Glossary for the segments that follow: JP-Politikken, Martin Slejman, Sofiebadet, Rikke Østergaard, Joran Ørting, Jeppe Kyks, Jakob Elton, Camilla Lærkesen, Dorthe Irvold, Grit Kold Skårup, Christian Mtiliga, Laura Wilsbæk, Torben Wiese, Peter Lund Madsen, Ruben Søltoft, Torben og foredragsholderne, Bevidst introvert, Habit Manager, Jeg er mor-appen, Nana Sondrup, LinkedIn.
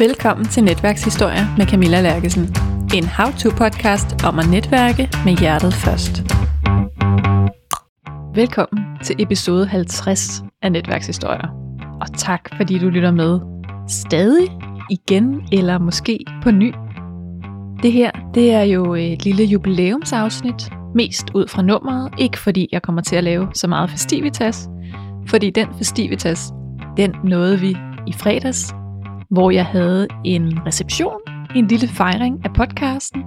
Velkommen til Netværkshistorier med Camilla Lærkesen. En how-to-podcast om at netværke med hjertet først. Velkommen til episode 50 af Netværkshistorier. Og tak fordi du lytter med. Stadig, igen eller måske på ny. Det her, det er jo et lille jubilæumsafsnit. Mest ud fra nummeret. Ikke fordi jeg kommer til at lave så meget festivitas. Fordi den festivitas, den nåede vi i fredags, hvor jeg havde en reception, en lille fejring af podcasten,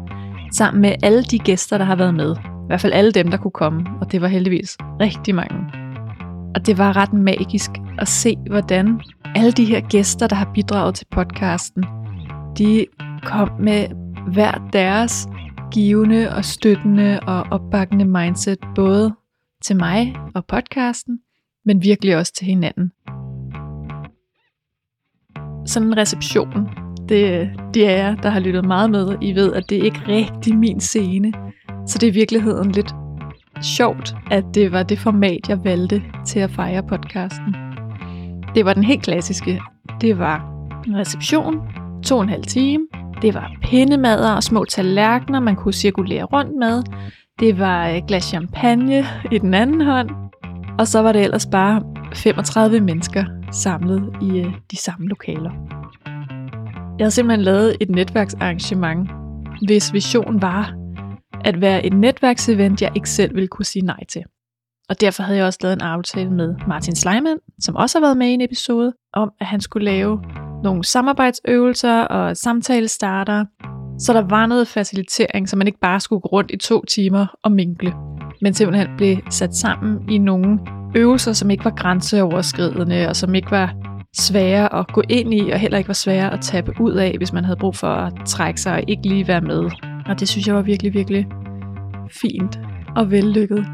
sammen med alle de gæster, der har været med. I hvert fald alle dem, der kunne komme, og det var heldigvis rigtig mange. Og det var ret magisk at se, hvordan alle de her gæster, der har bidraget til podcasten, de kom med hver deres givende og støttende og opbakkende mindset, både til mig og podcasten, men virkelig også til hinanden. Sådan en reception, det er jeg, der har lyttet meget med. I ved, at det ikke rigtig min scene. Så det er i virkeligheden lidt sjovt, at det var det format, jeg valgte til at fejre podcasten. Det var den helt klassiske. Det var en reception, 2,5 time. Det var pindemader og små tallerkener, man kunne cirkulere rundt med. Det var et glas champagne i den anden hånd. Og så var det ellers bare 35 mennesker samlet i de samme lokaler. Jeg havde simpelthen lavet et netværksarrangement, hvis vision var at være et netværksevent, jeg ikke selv ville kunne sige nej til. Og derfor havde jeg også lavet en aftale med Martin Slejman, som også har været med i en episode, om at han skulle lave nogle samarbejdsøvelser og samtalestarter, så der var noget facilitering, så man ikke bare skulle gå rundt i 2 timer og mingle, men simpelthen blev sat sammen i nogle øvelser, som ikke var grænseoverskridende, og som ikke var svære at gå ind i, og heller ikke var svære at tappe ud af, hvis man havde brug for at trække sig og ikke lige være med. Og det synes jeg var virkelig, virkelig fint og vellykket.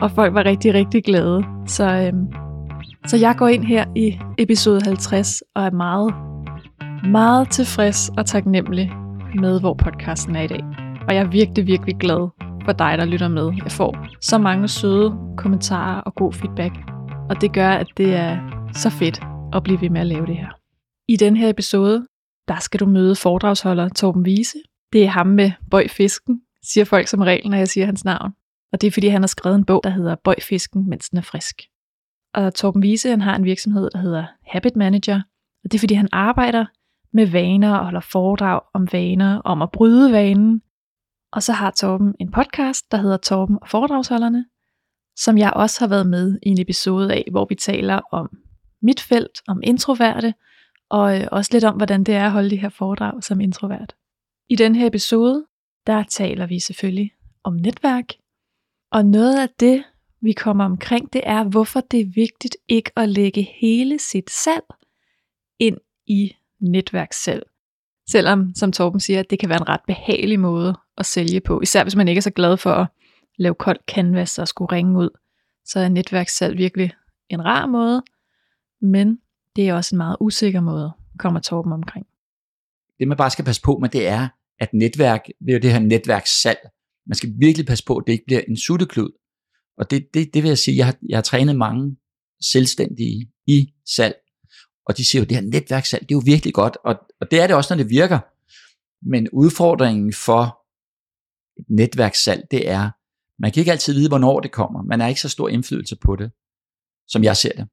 Og folk var rigtig, rigtig glade. Så jeg går ind her i episode 50 og er meget, meget tilfreds og taknemmelig med, hvor podcasten er i dag. Og jeg er virkelig, virkelig glad for dig, der lytter med. Jeg får så mange søde kommentarer og god feedback, og det gør, at det er så fedt at blive ved med at lave det her. I den her episode, der skal du møde foredragsholder Torben Wiese. Det er ham med Bøjfisken, siger folk som regel, når jeg siger hans navn. Og det er, fordi han har skrevet en bog, der hedder Bøjfisken, mens den er frisk. Og Torben Wiese, han har en virksomhed, der hedder Habit Manager. Og det er, fordi han arbejder med vaner og holder foredrag om vaner, om at bryde vanen. Og så har Torben en podcast, der hedder Torben og foredragsholderne, som jeg også har været med i en episode af, hvor vi taler om mit felt, om introverte, og også lidt om, hvordan det er at holde de her foredrag som introvert. I den her episode, der taler vi selvfølgelig om netværk, og noget af det, vi kommer omkring, det er, hvorfor det er vigtigt ikke at lægge hele sit salg ind i netværkssalg. Selvom, som Torben siger, det kan være en ret behagelig måde at sælge på. Især hvis man ikke er så glad for at lave kold canvas og skulle ringe ud, så er netværkssalg virkelig en rar måde. Men det er også en meget usikker måde, kommer Torben omkring. Det man bare skal passe på med, det er, at netværk, det er jo det her netværkssalg. Man skal virkelig passe på, at det ikke bliver en sutteklud. Og det vil jeg sige, jeg har trænet mange selvstændige i salg. Og de siger jo, det her netværkssalg, det er jo virkelig godt. Og det er det også, når det virker. Men udfordringen for et netværkssalg, det er, man kan ikke altid vide, hvornår det kommer. Man har ikke så stor indflydelse på det, som jeg ser det.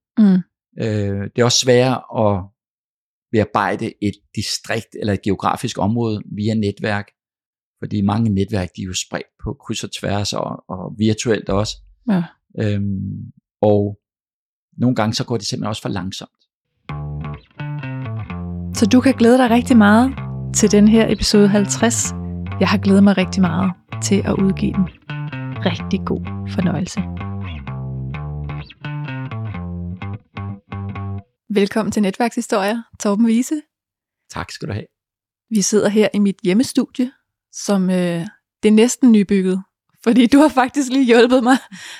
Det er også sværere at bearbejde et distrikt eller et geografisk område via netværk, fordi mange netværk, de er jo spredt på kryds og tværs og virtuelt også. Ja. Og nogle gange så går det simpelthen også for langsomt. Så du kan glæde dig rigtig meget til den her episode 50. Jeg har glædet mig rigtig meget til at udgive den. Rigtig god fornøjelse. Velkommen til Netværkshistorier, Torben Wiese. Tak skal du have. Vi sidder her i mit hjemmestudie, som det er næsten nybygget. Fordi du har faktisk lige hjulpet mig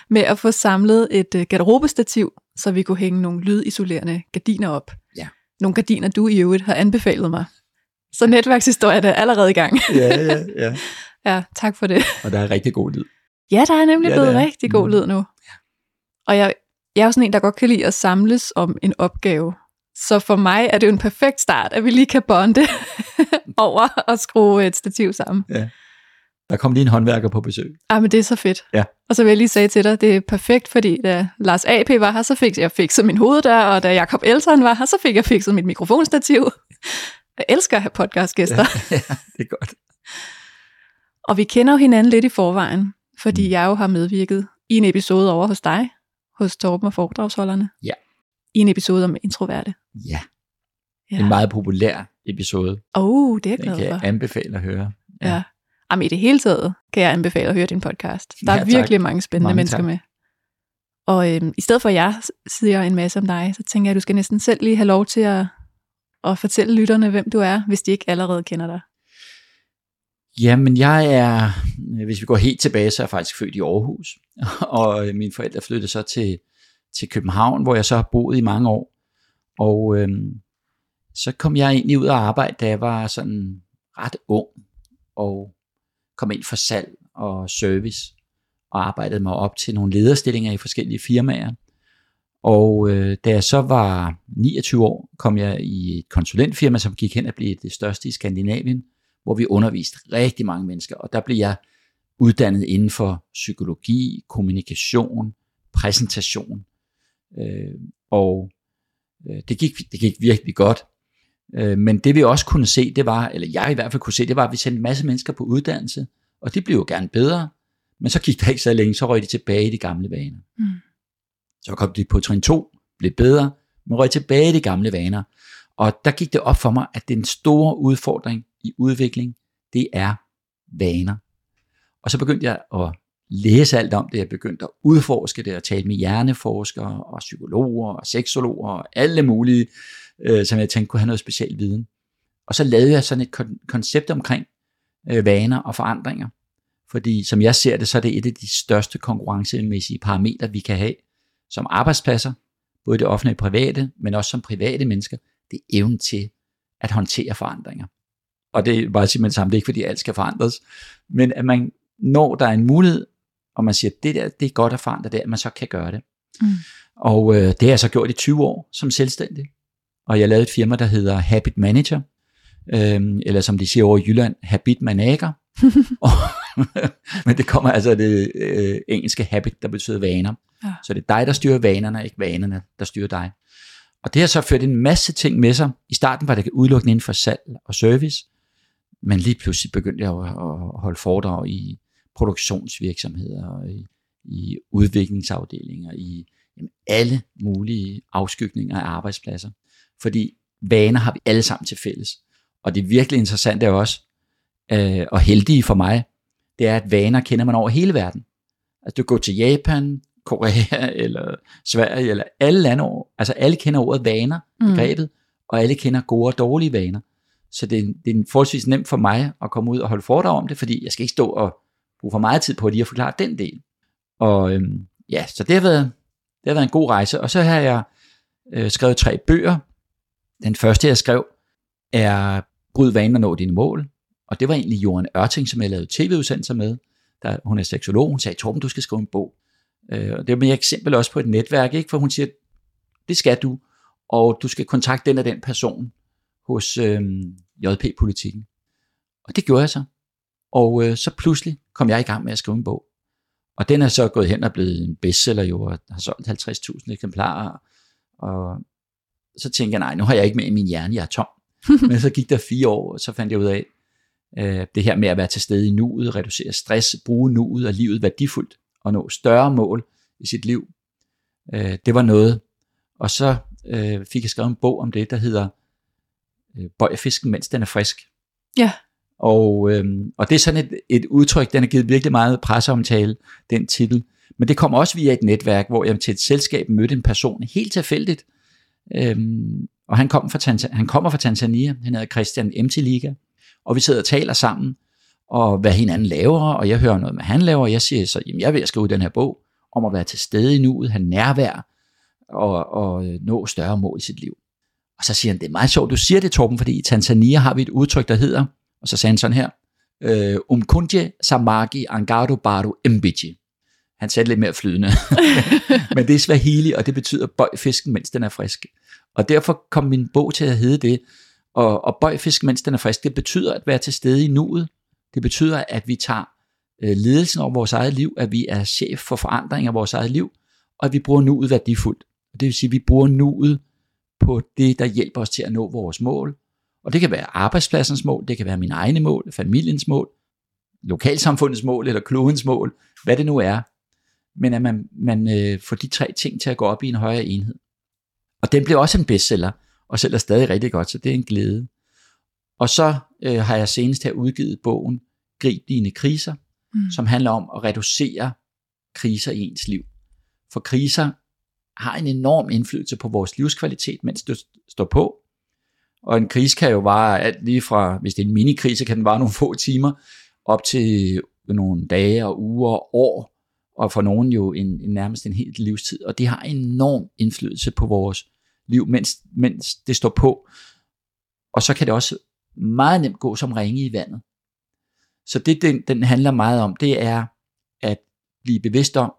med at få samlet et garderobestativ, så vi kunne hænge nogle lydisolerende gardiner op. Ja. Nogle gardiner, du i øvrigt har anbefalet mig. Så netværkshistorien er allerede i gang. Ja. Ja, tak for det. Og der er rigtig god lyd. Ja, der er nemlig blevet rigtig god lyd nu. Og jeg er jo sådan en, der godt kan lide at samles om en opgave. Så for mig er det jo en perfekt start, at vi lige kan bonde over og skrue et stativ sammen. Ja. Der kom lige en håndværker på besøg. Ah, men det er så fedt. Ja. Og så vil jeg lige sige til dig, det er perfekt, fordi da Lars A.P. var her, så fik jeg fikset min hoveddør, og da Jakob Elton var her, så fik jeg fikset mit mikrofonstativ. Jeg elsker at have podcastgæster. Ja, ja, det er godt. Og vi kender jo hinanden lidt i forvejen, fordi jeg jo har medvirket i en episode over hos dig, hos Torben og foredragsholderne. Ja. I en episode om introverte. Ja. Ja. En meget populær episode. Det er jeg glad for. Den kan jeg anbefale at høre. Ja. Ja. Jamen, i det hele taget kan jeg anbefale at høre din podcast. Der er virkelig mange spændende mennesker med. Og i stedet for, at jeg siger en masse om dig, så tænker jeg, at du skal næsten selv lige have lov til at fortælle lytterne, hvem du er, hvis de ikke allerede kender dig. Jamen, jeg er, hvis vi går helt tilbage, så er jeg faktisk født i Aarhus. Og mine forældre flyttede så til København, hvor jeg så har boet i mange år. Og så kom jeg egentlig ud og arbejde, da jeg var sådan ret ung. Og kom ind for salg og service, og arbejdede mig op til nogle lederstillinger i forskellige firmaer. Og da jeg så var 29 år, kom jeg i et konsulentfirma, som gik hen og blev det største i Skandinavien, hvor vi underviste rigtig mange mennesker. Og der blev jeg uddannet inden for psykologi, kommunikation, præsentation. Det gik virkelig godt. Men det vi også kunne se, det var, eller jeg i hvert fald kunne se, det var, at vi sendte en masse mennesker på uddannelse, og det blev jo gerne bedre, men så gik det ikke så længe, så røg de tilbage i de gamle vaner. Mm. Så kom de på trin 2, blev bedre, men røg tilbage i de gamle vaner. Og der gik det op for mig, at den store udfordring i udvikling, det er vaner. Og så begyndte jeg at læse alt om det, jeg begyndte at udforske det, og tale med hjerneforskere, og psykologer, og seksologer, og alle mulige, som jeg tænkte kunne have noget speciel viden. Og så lavede jeg sådan et koncept omkring vaner og forandringer. Fordi som jeg ser det, så er det et af de største konkurrencemæssige parametre, vi kan have som arbejdspladser, både det offentlige og private, men også som private mennesker, det er evnen til at håndtere forandringer. Og det var simpelthen sammen, det er ikke fordi alt skal forandres, men at man, når der er en mulighed, og man siger, det der, det er godt at forandre det, at man så kan gøre det. Mm. Og det har jeg så gjort i 20 år som selvstændig. Og jeg lavede et firma, der hedder Habit Manager, eller som de siger over i Jylland, Habit Manager. Men det kommer altså af det engelske habit, der betyder vaner. Ja. Så det er dig, der styrer vanerne, ikke vanerne, der styrer dig. Og det har så ført en masse ting med sig. I starten var det udelukkende inden for salg og service, men lige pludselig begyndte jeg at holde foredrag i produktionsvirksomheder, i udviklingsafdelinger, i alle mulige afskygninger af arbejdspladser. Fordi vaner har vi alle sammen til fælles. Og det virkelig interessante er også, og heldige for mig, det er, at vaner kender man over hele verden. Altså du går til Japan, Korea eller Sverige, eller alle lande, altså alle kender ordet vaner, begrebet, og alle kender gode og dårlige vaner. Så det er forholdsvis nemt for mig at komme ud og holde foredrag om det, fordi jeg skal ikke stå og bruge for meget tid på lige at forklare den del. Og så det har været en god rejse. Og så har jeg skrevet 3 bøger. Den første, jeg skrev, er Bryd vanen og nå dine mål. Og det var egentlig Joran Ørting, som jeg lavede tv-udsendelser med. Hun er seksolog. Hun sagde, Torben, du skal skrive en bog. Og det var mere eksempel også på et netværk, ikke? For hun siger, det skal du. Og du skal kontakte den og den person hos JP-Politikken. Og det gjorde jeg så. Og så pludselig kom jeg i gang med at skrive en bog. Og den er så gået hen og blevet en bestseller jo, og har solgt 50.000 eksemplarer. Og så tænkte jeg, nej, nu har jeg ikke med i min hjerne, jeg er tom. Men så gik der 4 år, og så fandt jeg ud af, det her med at være til stede i nuet, reducere stress, bruge nuet og livet værdifuldt, og nå større mål i sit liv. Det var noget. Og så fik jeg skrevet en bog om det, der hedder Bøj fisken, mens den er frisk. Ja. Og det er sådan et udtryk, den har givet virkelig meget presseomtale, den titel. Men det kom også via et netværk, hvor jeg til et selskab mødte en person helt tilfældigt. Og han kommer fra Tanzania, han hedder Christian Mtiliga, og vi sidder og taler sammen, og hvad hinanden laver, og jeg hører noget, hvad han laver, og jeg siger så, jamen jeg vil skrive den her bog, om at være til stede i nuet, have nærvær, og nå større mål i sit liv. Og så siger han, det er meget sjovt, du siger det, Torben, fordi i Tanzania har vi et udtryk, der hedder, og så sagde han sådan her, umkunje samaki angado baru mbiji. Han sagde lidt mere flydende. Men det er swahili, og det betyder bøj fisken, mens den er frisk. Og derfor kom min bog til at hedde det. Og bøjfisk, mens den er frisk, det betyder at være til stede i nuet. Det betyder, at vi tager ledelsen over vores eget liv, at vi er chef for forandring af vores eget liv, og at vi bruger nuet værdifuldt. Det vil sige, at vi bruger nuet på det, der hjælper os til at nå vores mål. Og det kan være arbejdspladsens mål, det kan være mine egne mål, familiens mål, lokalsamfundets mål eller klodens mål, hvad det nu er. Men at man får de tre ting til at gå op i en højere enhed. Og den blev også en bestseller, og sælger stadig rigtig godt, så det er en glæde. Og så har jeg senest her udgivet bogen Grib dine kriser, som handler om at reducere kriser i ens liv. For kriser har en enorm indflydelse på vores livskvalitet, mens du står på. Og en krise kan jo vare alt lige fra, hvis det er en minikrise, kan den vare nogle få timer, op til nogle dage og uger og år, og for nogen jo nærmest en helt livstid. Og det har enorm indflydelse på vores liv, mens det står på. Og så kan det også meget nemt gå som ringe i vandet. Så det den handler meget om, det er at blive bevidst om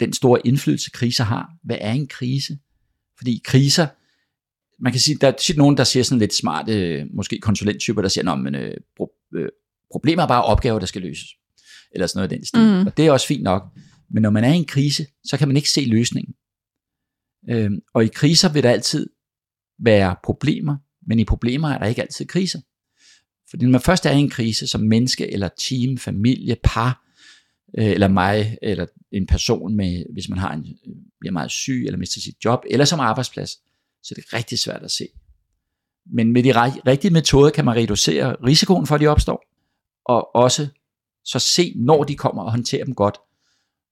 den store indflydelse kriser har. Hvad er en krise? Fordi kriser, man kan sige, der er tit nogen, der siger sådan lidt smarte, måske konsulenttyper, der siger, problemer er bare opgaver, der skal løses. Eller sådan noget af den stil. Og det er også fint nok. Men når man er i en krise, så kan man ikke se løsningen. Og i kriser vil der altid være problemer, men i problemer er der ikke altid kriser. Fordi når man først er i en krise som menneske, eller team, familie, par, eller mig, eller en person, med, hvis man har bliver meget syg, eller mister sit job, eller som arbejdsplads, så det er rigtig svært at se. Men med de rigtige metoder kan man reducere risikoen for, at de opstår, og også så se, når de kommer, og håndtere dem godt,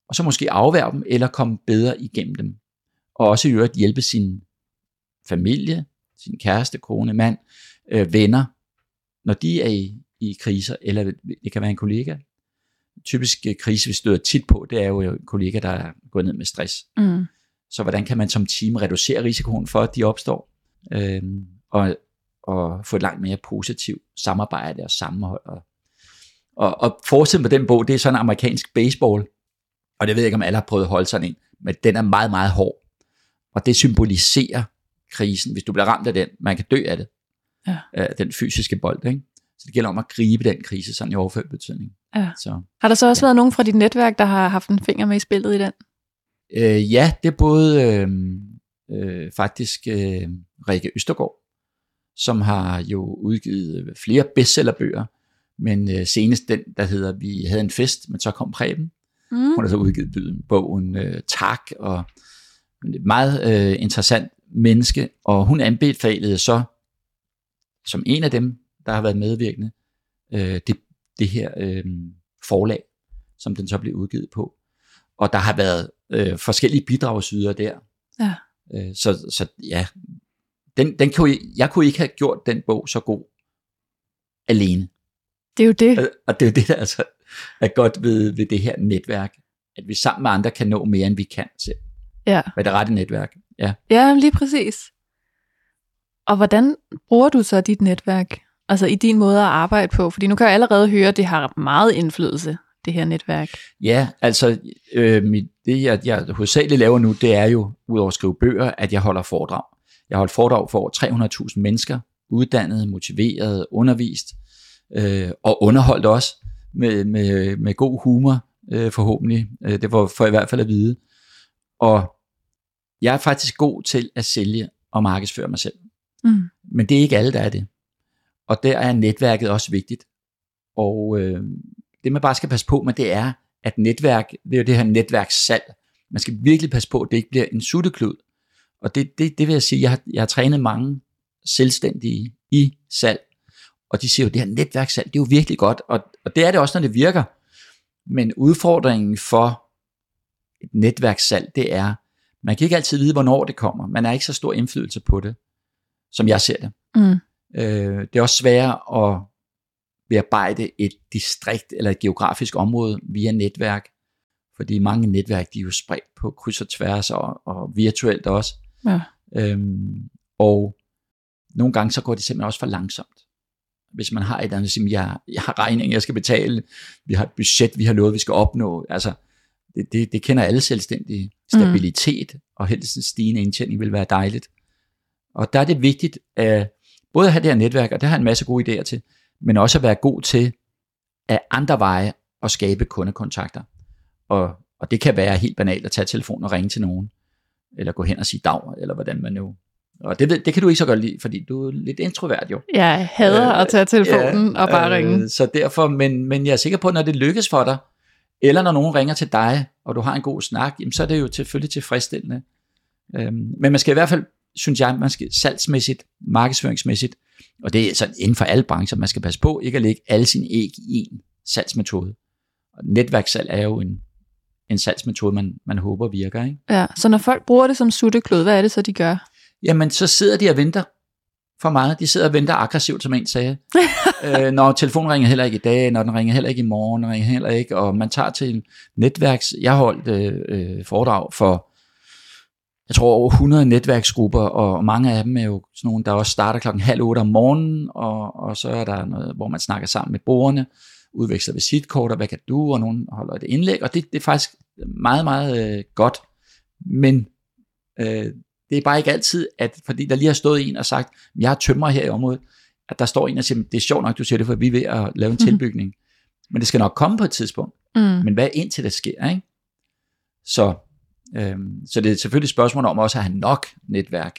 og så måske afværge dem, eller komme bedre igennem dem. Og også i øvrigt hjælpe sin familie, sin kæreste, kone, mand, venner, når de er i kriser, eller det kan være en kollega. Typisk krise, vi støder tit på, det er jo en kollega, der er gået ned med stress. Så hvordan kan man som team reducere risikoen for, at de opstår, og få et langt mere positivt samarbejde og sammenhold. Og forsiden på den bog, det er sådan en amerikansk baseball, og det ved jeg ikke, om alle har prøvet at holde sådan en, men den er meget, meget hård. Og det symboliserer krisen. Hvis du bliver ramt af den, man kan dø af det. Ja. Den fysiske bold, ikke? Så det gælder om at gribe den krise sådan i overført betydning. Ja. Har der så også været nogen fra dit netværk, der har haft en finger med i spillet i den? Ja, det er både faktisk Rikke Østergaard, som har jo udgivet flere bestsellerbøger, men senest den, der hedder Vi havde en fest, men så kom Preben. Hun har så udgivet bogen Tak, og meget interessant menneske, og hun anbefalede så, som en af dem, der har været medvirkende, det her forlag, som den så blev udgivet på. Og der har været forskellige bidragsyder der. Ja. Jeg kunne ikke have gjort den bog så god alene. Det er jo det. Og det er jo det, der altså er godt ved det her netværk, at vi sammen med andre kan nå mere, end vi kan selv. Ja. Med det rette netværk. Ja, lige præcis. Og hvordan bruger du så dit netværk? Altså i din måde at arbejde på? Fordi nu kan jeg allerede høre, at det har meget indflydelse, det her netværk. Ja, altså det jeg hovedsageligt laver nu, det er jo, udover at skrive bøger, at jeg holder foredrag. Jeg holder foredrag for over 300.000 mennesker, uddannede, motiverede, undervist, og underholdt også med god humor, forhåbentlig. Det får jeg i hvert fald at vide. Og jeg er faktisk god til at sælge og markedsføre mig selv. Men det er ikke alle, der er det. Og der er netværket også vigtigt. Og det, man bare skal passe på med, det er, at netværk, det er jo det her netværkssalg. Man skal virkelig passe på, at det ikke bliver en sutteklud. Og det vil jeg sige, jeg har trænet mange selvstændige i salg. Og de siger jo, det her netværkssalg, det er jo virkelig godt. Og det er det også, når det virker. Men udfordringen for et netværkssalg, det er, man kan ikke altid vide, hvornår det kommer. Man har ikke så stor indflydelse på det, som jeg ser det. Det er også sværere at bearbejde et distrikt eller et geografisk område via netværk, fordi mange netværk, de er jo spredt på kryds og tværs og virtuelt også. Ja. Og nogle gange, så går det simpelthen også for langsomt. Hvis man har et eller andet, siger, jeg har regning, jeg skal betale, vi har et budget, vi har noget, vi skal opnå, altså det kender alle selvstændige. stabilitet, og helst en stigende indtjening vil være dejligt. Og der er det vigtigt, at både at have det her netværk, og der har en masse gode idéer til, men også at være god til af andre veje at skabe kundekontakter. Og det kan være helt banalt at tage telefonen og ringe til nogen, eller gå hen og sige dag, eller hvordan man nu... Og det kan du ikke så godt lide, fordi du er lidt introvert jo. Jeg hader at tage telefonen og bare ringe. Så derfor, men jeg er sikker på, når det lykkes for dig, eller når nogen ringer til dig, og du har en god snak, jamen, så er det jo selvfølgelig tilfredsstillende. Men man skal i hvert fald, synes jeg, man skal salgsmæssigt, markedsføringsmæssigt, og det er sådan inden for alle brancher, man skal passe på, ikke at lægge alle sine æg i én salgsmetode. Og netværkssalg er jo en salgsmetode, man håber virker, ikke? Ja, så når folk bruger det som sutteklod, hvad er det så, de gør? Jamen, så sidder de og venter for meget. De sidder og venter aggressivt, som en sagde. Når telefonen ringer heller ikke i dag, når den ringer heller ikke i morgen, når den ringer heller ikke, og man tager til netværks... Jeg holdt foredrag for, jeg tror, over 100 netværksgrupper, og mange af dem er jo sådan nogle, der også starter 7:30 om morgenen, og så er der noget, hvor man snakker sammen med brugerne, udveksler visitkort, og hvad kan du, og nogen holder et indlæg, og det er faktisk meget, meget godt, men... Det er bare ikke altid, at fordi der lige har stået en og sagt, jeg har tømrer her i området, at der står en og siger, det er sjovt nok, du siger det, for vi er ved at lave en tilbygning. Men det skal nok komme på et tidspunkt. Men hvad indtil det sker, ikke? Så det er selvfølgelig et spørgsmål om også at have nok netværk.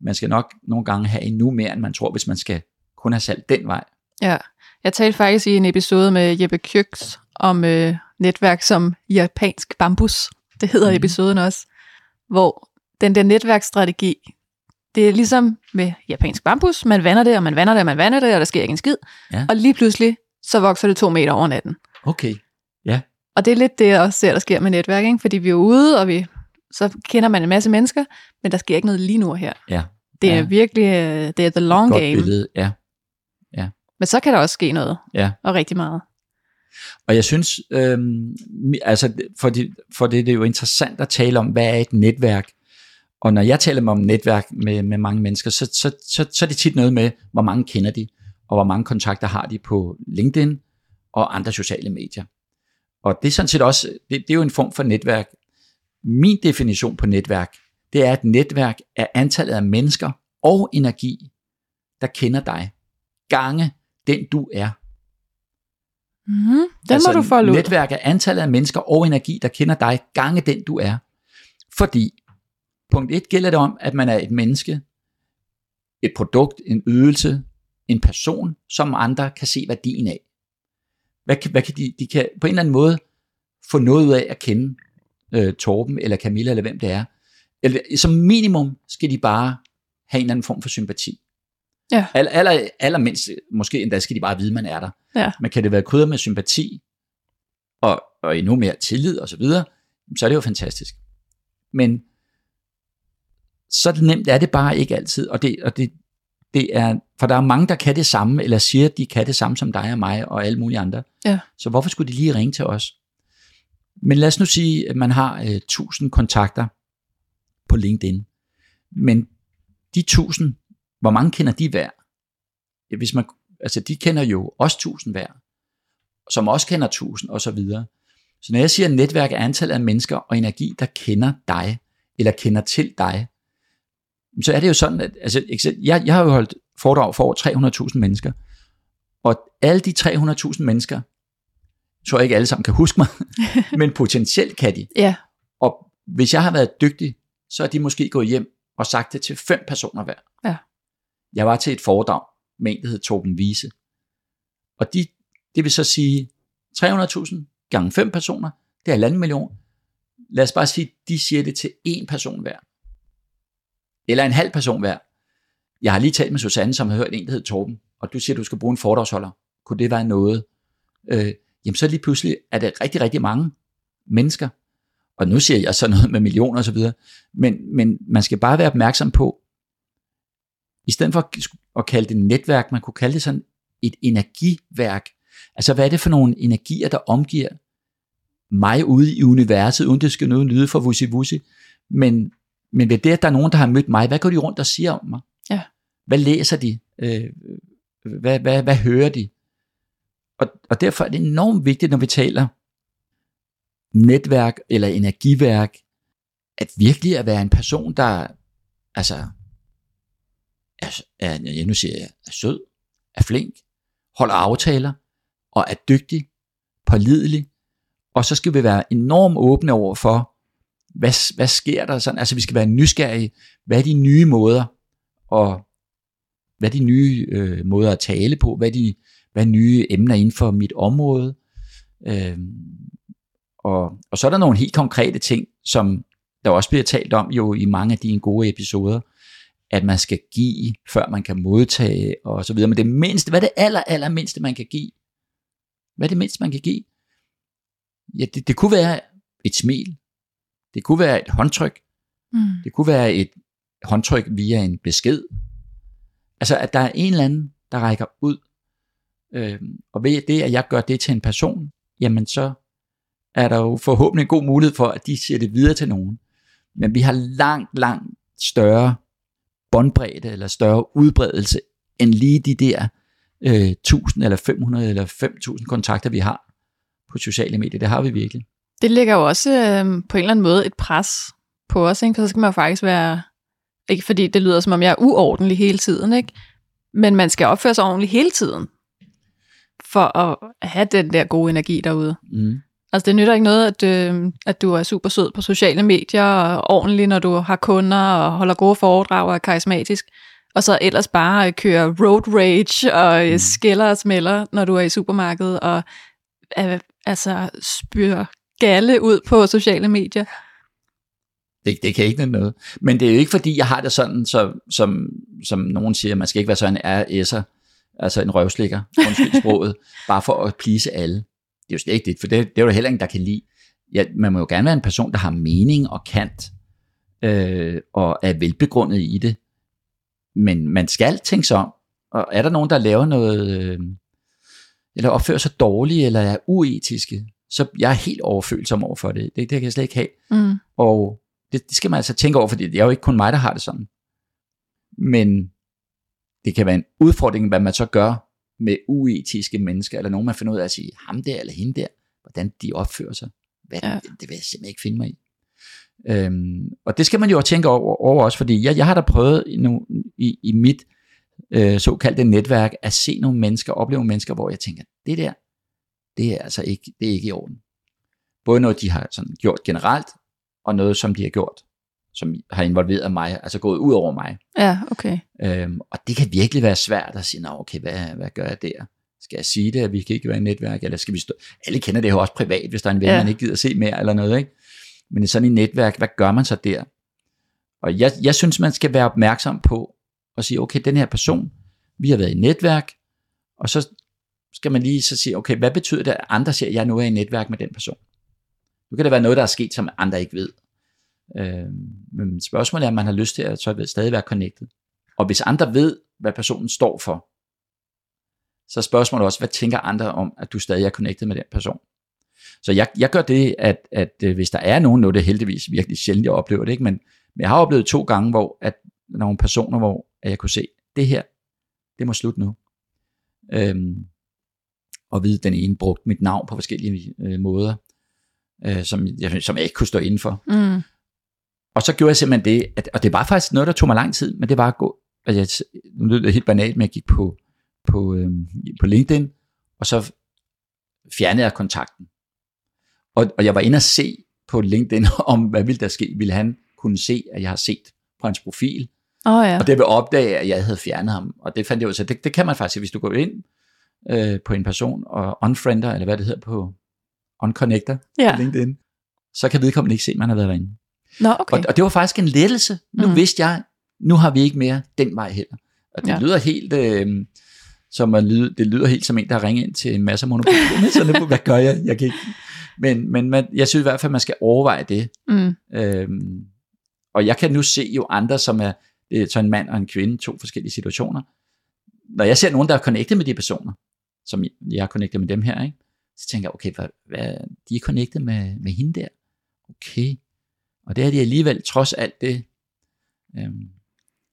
Man skal nok nogle gange have endnu mere, end man tror, hvis man skal kun have salg den vej. Ja, jeg talte faktisk i en episode med Jeppe Kyks om netværk som japansk bambus. Det hedder episoden også, hvor den der netværksstrategi, det er ligesom med japansk bambus, man vander det, og man vander det, og man vander det, og der sker ikke en skid. Ja. Og lige pludselig, så vokser det 2 meter over natten. Okay, ja. Og det er lidt det, jeg også ser, der sker med netværk, ikke? Fordi vi er ude, og så kender man en masse mennesker, men der sker ikke noget lige nu her. Ja. Det er virkelig, det er the long game. Godt billede, ja. Men så kan der også ske noget, og rigtig meget. Og jeg synes, det er jo interessant at tale om, hvad er et netværk? Og når jeg taler om netværk med mange mennesker, så er det tit noget med, hvor mange kender de, og hvor mange kontakter har de på LinkedIn og andre sociale medier. Og det er sådan set også, det er jo en form for netværk. Min definition på netværk, det er, at netværk er antallet af mennesker og energi, der kender dig, gange den du er. Den altså, må du folde ud. Netværk er antallet af mennesker og energi, der kender dig, gange den du er. Fordi punkt 1 gælder det om, at man er et menneske, et produkt, en ydelse, en person, som andre kan se værdien af. Hvad kan de kan på en eller anden måde få noget ud af at kende Torben eller Camilla eller hvem det er. Eller, som minimum skal de bare have en eller anden form for sympati. Ja. Allermindst måske endda skal de bare vide, at man er der. Ja. Men kan det være krydret med sympati og endnu mere tillid og så videre, så er det jo fantastisk. Men så nemt er det bare ikke altid, og det er, for der er mange, der kan det samme, eller siger, at de kan det samme som dig og mig, og alle mulige andre. Ja. Så hvorfor skulle de lige ringe til os? Men lad os nu sige, at man har 1000 kontakter på LinkedIn, men de 1000, hvor mange kender de hver? Hvis man, altså de kender jo også 1000 hver, som også kender 1000, og så videre. Så når jeg siger, at netværk er antallet af mennesker og energi, der kender dig, eller kender til dig, så er det jo sådan, at altså, jeg har jo holdt foredrag for over 300.000 mennesker, og alle de 300.000 mennesker, tror jeg ikke alle sammen kan huske mig, men potentielt kan de. Ja. Og hvis jeg har været dygtig, så er de måske gået hjem og sagt det til 5 personer hver. Ja. Jeg var til et foredrag med en, der hed Torben Wiese. Og det vil så sige, 300.000 gange 5 personer, det er 1,5 million. Lad os bare sige, de siger det til 1 person hver. Eller 0,5 person hver. Jeg har lige talt med Susanne, som har hørt en, der hed Torben, og du siger, du skal bruge en foredragsholder. Kunne det være noget? Jamen så lige pludselig er det rigtig, rigtig mange mennesker. Og nu siger jeg så noget med millioner og så videre. Men man skal bare være opmærksom på, i stedet for at kalde det netværk, man kunne kalde det sådan et energiværk. Altså hvad er det for nogle energier, der omgiver mig ude i universet, uden det skal noget lyde for vusi-vusi, men ved det, at der er nogen, der har mødt mig, hvad går de rundt og siger om mig? Ja. Hvad læser de? Hvad hører de? Og derfor er det enormt vigtigt, når vi taler netværk eller energiværk, at virkelig at være en person, der altså er sød, er flink, holder aftaler og er dygtig, pålidelig, og så skal vi være enormt åbne over for, hvad sker der sådan, altså vi skal være nysgerrige, hvad er de nye måder, og hvad er de nye måder at tale på, hvad er nye emner inden for mit område, og så er der nogle helt konkrete ting, som der også bliver talt om jo i mange af de gode episoder, at man skal give, før man kan modtage, og så videre, men det mindste, hvad er det aller mindste, man kan give? Hvad er det mindste, man kan give? Ja, det kunne være et smil, det kunne være et håndtryk, det kunne være et håndtryk via en besked, altså at der er en eller anden, der rækker ud, og ved det, at jeg gør det til en person, jamen så er der jo forhåbentlig en god mulighed for, at de siger det videre til nogen, men vi har langt større båndbredde, eller større udbredelse, end lige de der 1000 eller 500 eller 5000 kontakter, vi har på sociale medier. Det har vi virkelig. Det lægger jo også på en eller anden måde et pres på os, ikke? For så skal man jo faktisk være, ikke fordi det lyder som om jeg er uordentlig hele tiden, ikke? Men man skal opføre sig ordentligt hele tiden, for at have den der gode energi derude. Altså det nytter ikke noget, at du er super sød på sociale medier, og ordentlig, når du har kunder, og holder gode foredrag, og er karismatisk, og så ellers bare kører road rage, og skælder og smælder, når du er i supermarkedet, og altså spyr galle ud på sociale medier. Det kan ikke noget. Men det er jo ikke, fordi jeg har det sådan, som nogen siger, man skal ikke være sådan en RS'er, altså en røvslikker, undskyld sproget, bare for at please alle. Det er jo slet ikke det, for det er jo heller ingen, der kan lide. Ja, man må jo gerne være en person, der har mening og kant, og er velbegrundet i det. Men man skal tænke sig om, og er der nogen, der laver noget, eller opfører sig dårligt, eller er uetiske, så jeg er helt overfølsom over for det. Det kan jeg slet ikke have. Og det skal man altså tænke over, for det er jo ikke kun mig, der har det sådan. Men det kan være en udfordring, hvad man så gør, med uetiske mennesker, eller nogen man finder ud af at sige, ham der eller hende der, hvordan de opfører sig, det vil jeg simpelthen ikke finde mig i. Og det skal man jo tænke over også, fordi jeg har da prøvet i mit såkaldte netværk, at se nogle mennesker, opleve mennesker, hvor jeg tænker, det der, det er altså ikke, det er ikke i orden. Både noget, de har sådan gjort generelt, og noget, som de har gjort, som har involveret mig, altså gået ud over mig. Ja, okay. Og det kan virkelig være svært at sige, nå okay, hvad gør jeg der? Skal jeg sige det, at vi kan ikke være i netværk, eller skal vi stå? Alle kender det jo også privat, hvis der er en ven, man ikke gider se mere, eller noget, ikke? Men sådan et netværk, hvad gør man så der? Og jeg synes, man skal være opmærksom på, at sige, okay, den her person, vi har været i netværk, og så skal man lige så sige, okay, hvad betyder det, at andre siger, at jeg nu er i netværk med den person? Nu kan det være noget, der er sket, som andre ikke ved. Men spørgsmålet er, om man har lyst til at så stadig være connected. Og hvis andre ved, hvad personen står for, så er spørgsmålet også, hvad tænker andre om, at du stadig er connected med den person? Så jeg gør det, at hvis der er nogen, noget det heldigvis virkelig sjældent, jeg oplever det, ikke? Men jeg har oplevet 2 gange, hvor at nogle personer, hvor at jeg kunne se, det her, det må slutte nu. Og vide, den ene brugte mit navn på forskellige måder, som jeg ikke kunne stå indenfor. Og så gjorde jeg simpelthen det, og det var faktisk noget, der tog mig lang tid, men det var at gå, og jeg, nu lød det helt banalt, men jeg gik på LinkedIn, og så fjernede jeg kontakten. Og jeg var inde og se på LinkedIn, om hvad ville der ske, ville han kunne se, at jeg har set på hans profil, og det vil opdage, at jeg havde fjernet ham, og det fandt jeg ud af, det kan man faktisk, hvis du går ind på en person, og unfriender, eller hvad det hedder på, unconnector på LinkedIn, så kan vedkommende ikke se, at man har været derinde. Nå, okay. Og det var faktisk en lettelse. Nu vidste jeg, nu har vi ikke mere den vej heller. Og det lyder helt som en, der ringer ind til en masse monopoler. Så nu, hvad gør jeg? Jeg kan ikke. Men jeg synes i hvert fald, man skal overveje det. Og jeg kan nu se jo andre, som er så en mand og en kvinde, 2 forskellige situationer. Når jeg ser nogen, der er connectet med de personer, som jeg er connectet med dem her, ikke? Så tænker jeg, okay, de er connectet med hende der. Okay. Og det er de alligevel, trods alt det.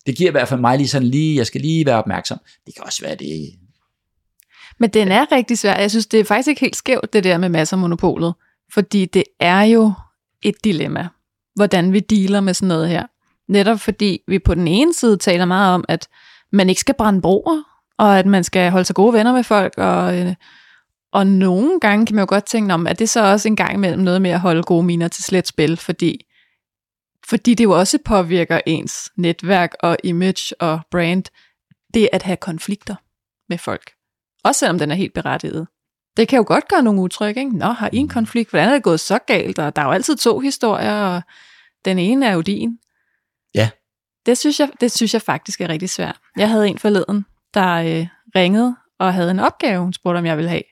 Det giver i hvert fald mig lige sådan jeg skal lige være opmærksom. Det kan også være det. Men den er rigtig svær. Jeg synes, det er faktisk ikke helt skævt, det der med masser monopolet. Fordi det er jo et dilemma. hvordan vi dealer med sådan noget her. Netop fordi vi på den ene side taler meget om, at man ikke skal brænde broer, og at man skal holde sig gode venner med folk, og nogle gange kan man jo godt tænke om, at det så også en gang imellem noget med at holde gode miner til slet spil, fordi det jo også påvirker ens netværk og image og brand, det at have konflikter med folk. Også selvom den er helt berettiget. Det kan jo godt gøre nogle utryg, ikke? Nå, har I en konflikt? Hvordan er det gået så galt? Og der er jo altid to historier, og den ene er jo din. Ja. Det synes jeg faktisk er rigtig svært. Jeg havde en forleden, der ringede og havde en opgave. Hun spurgte, om jeg ville have.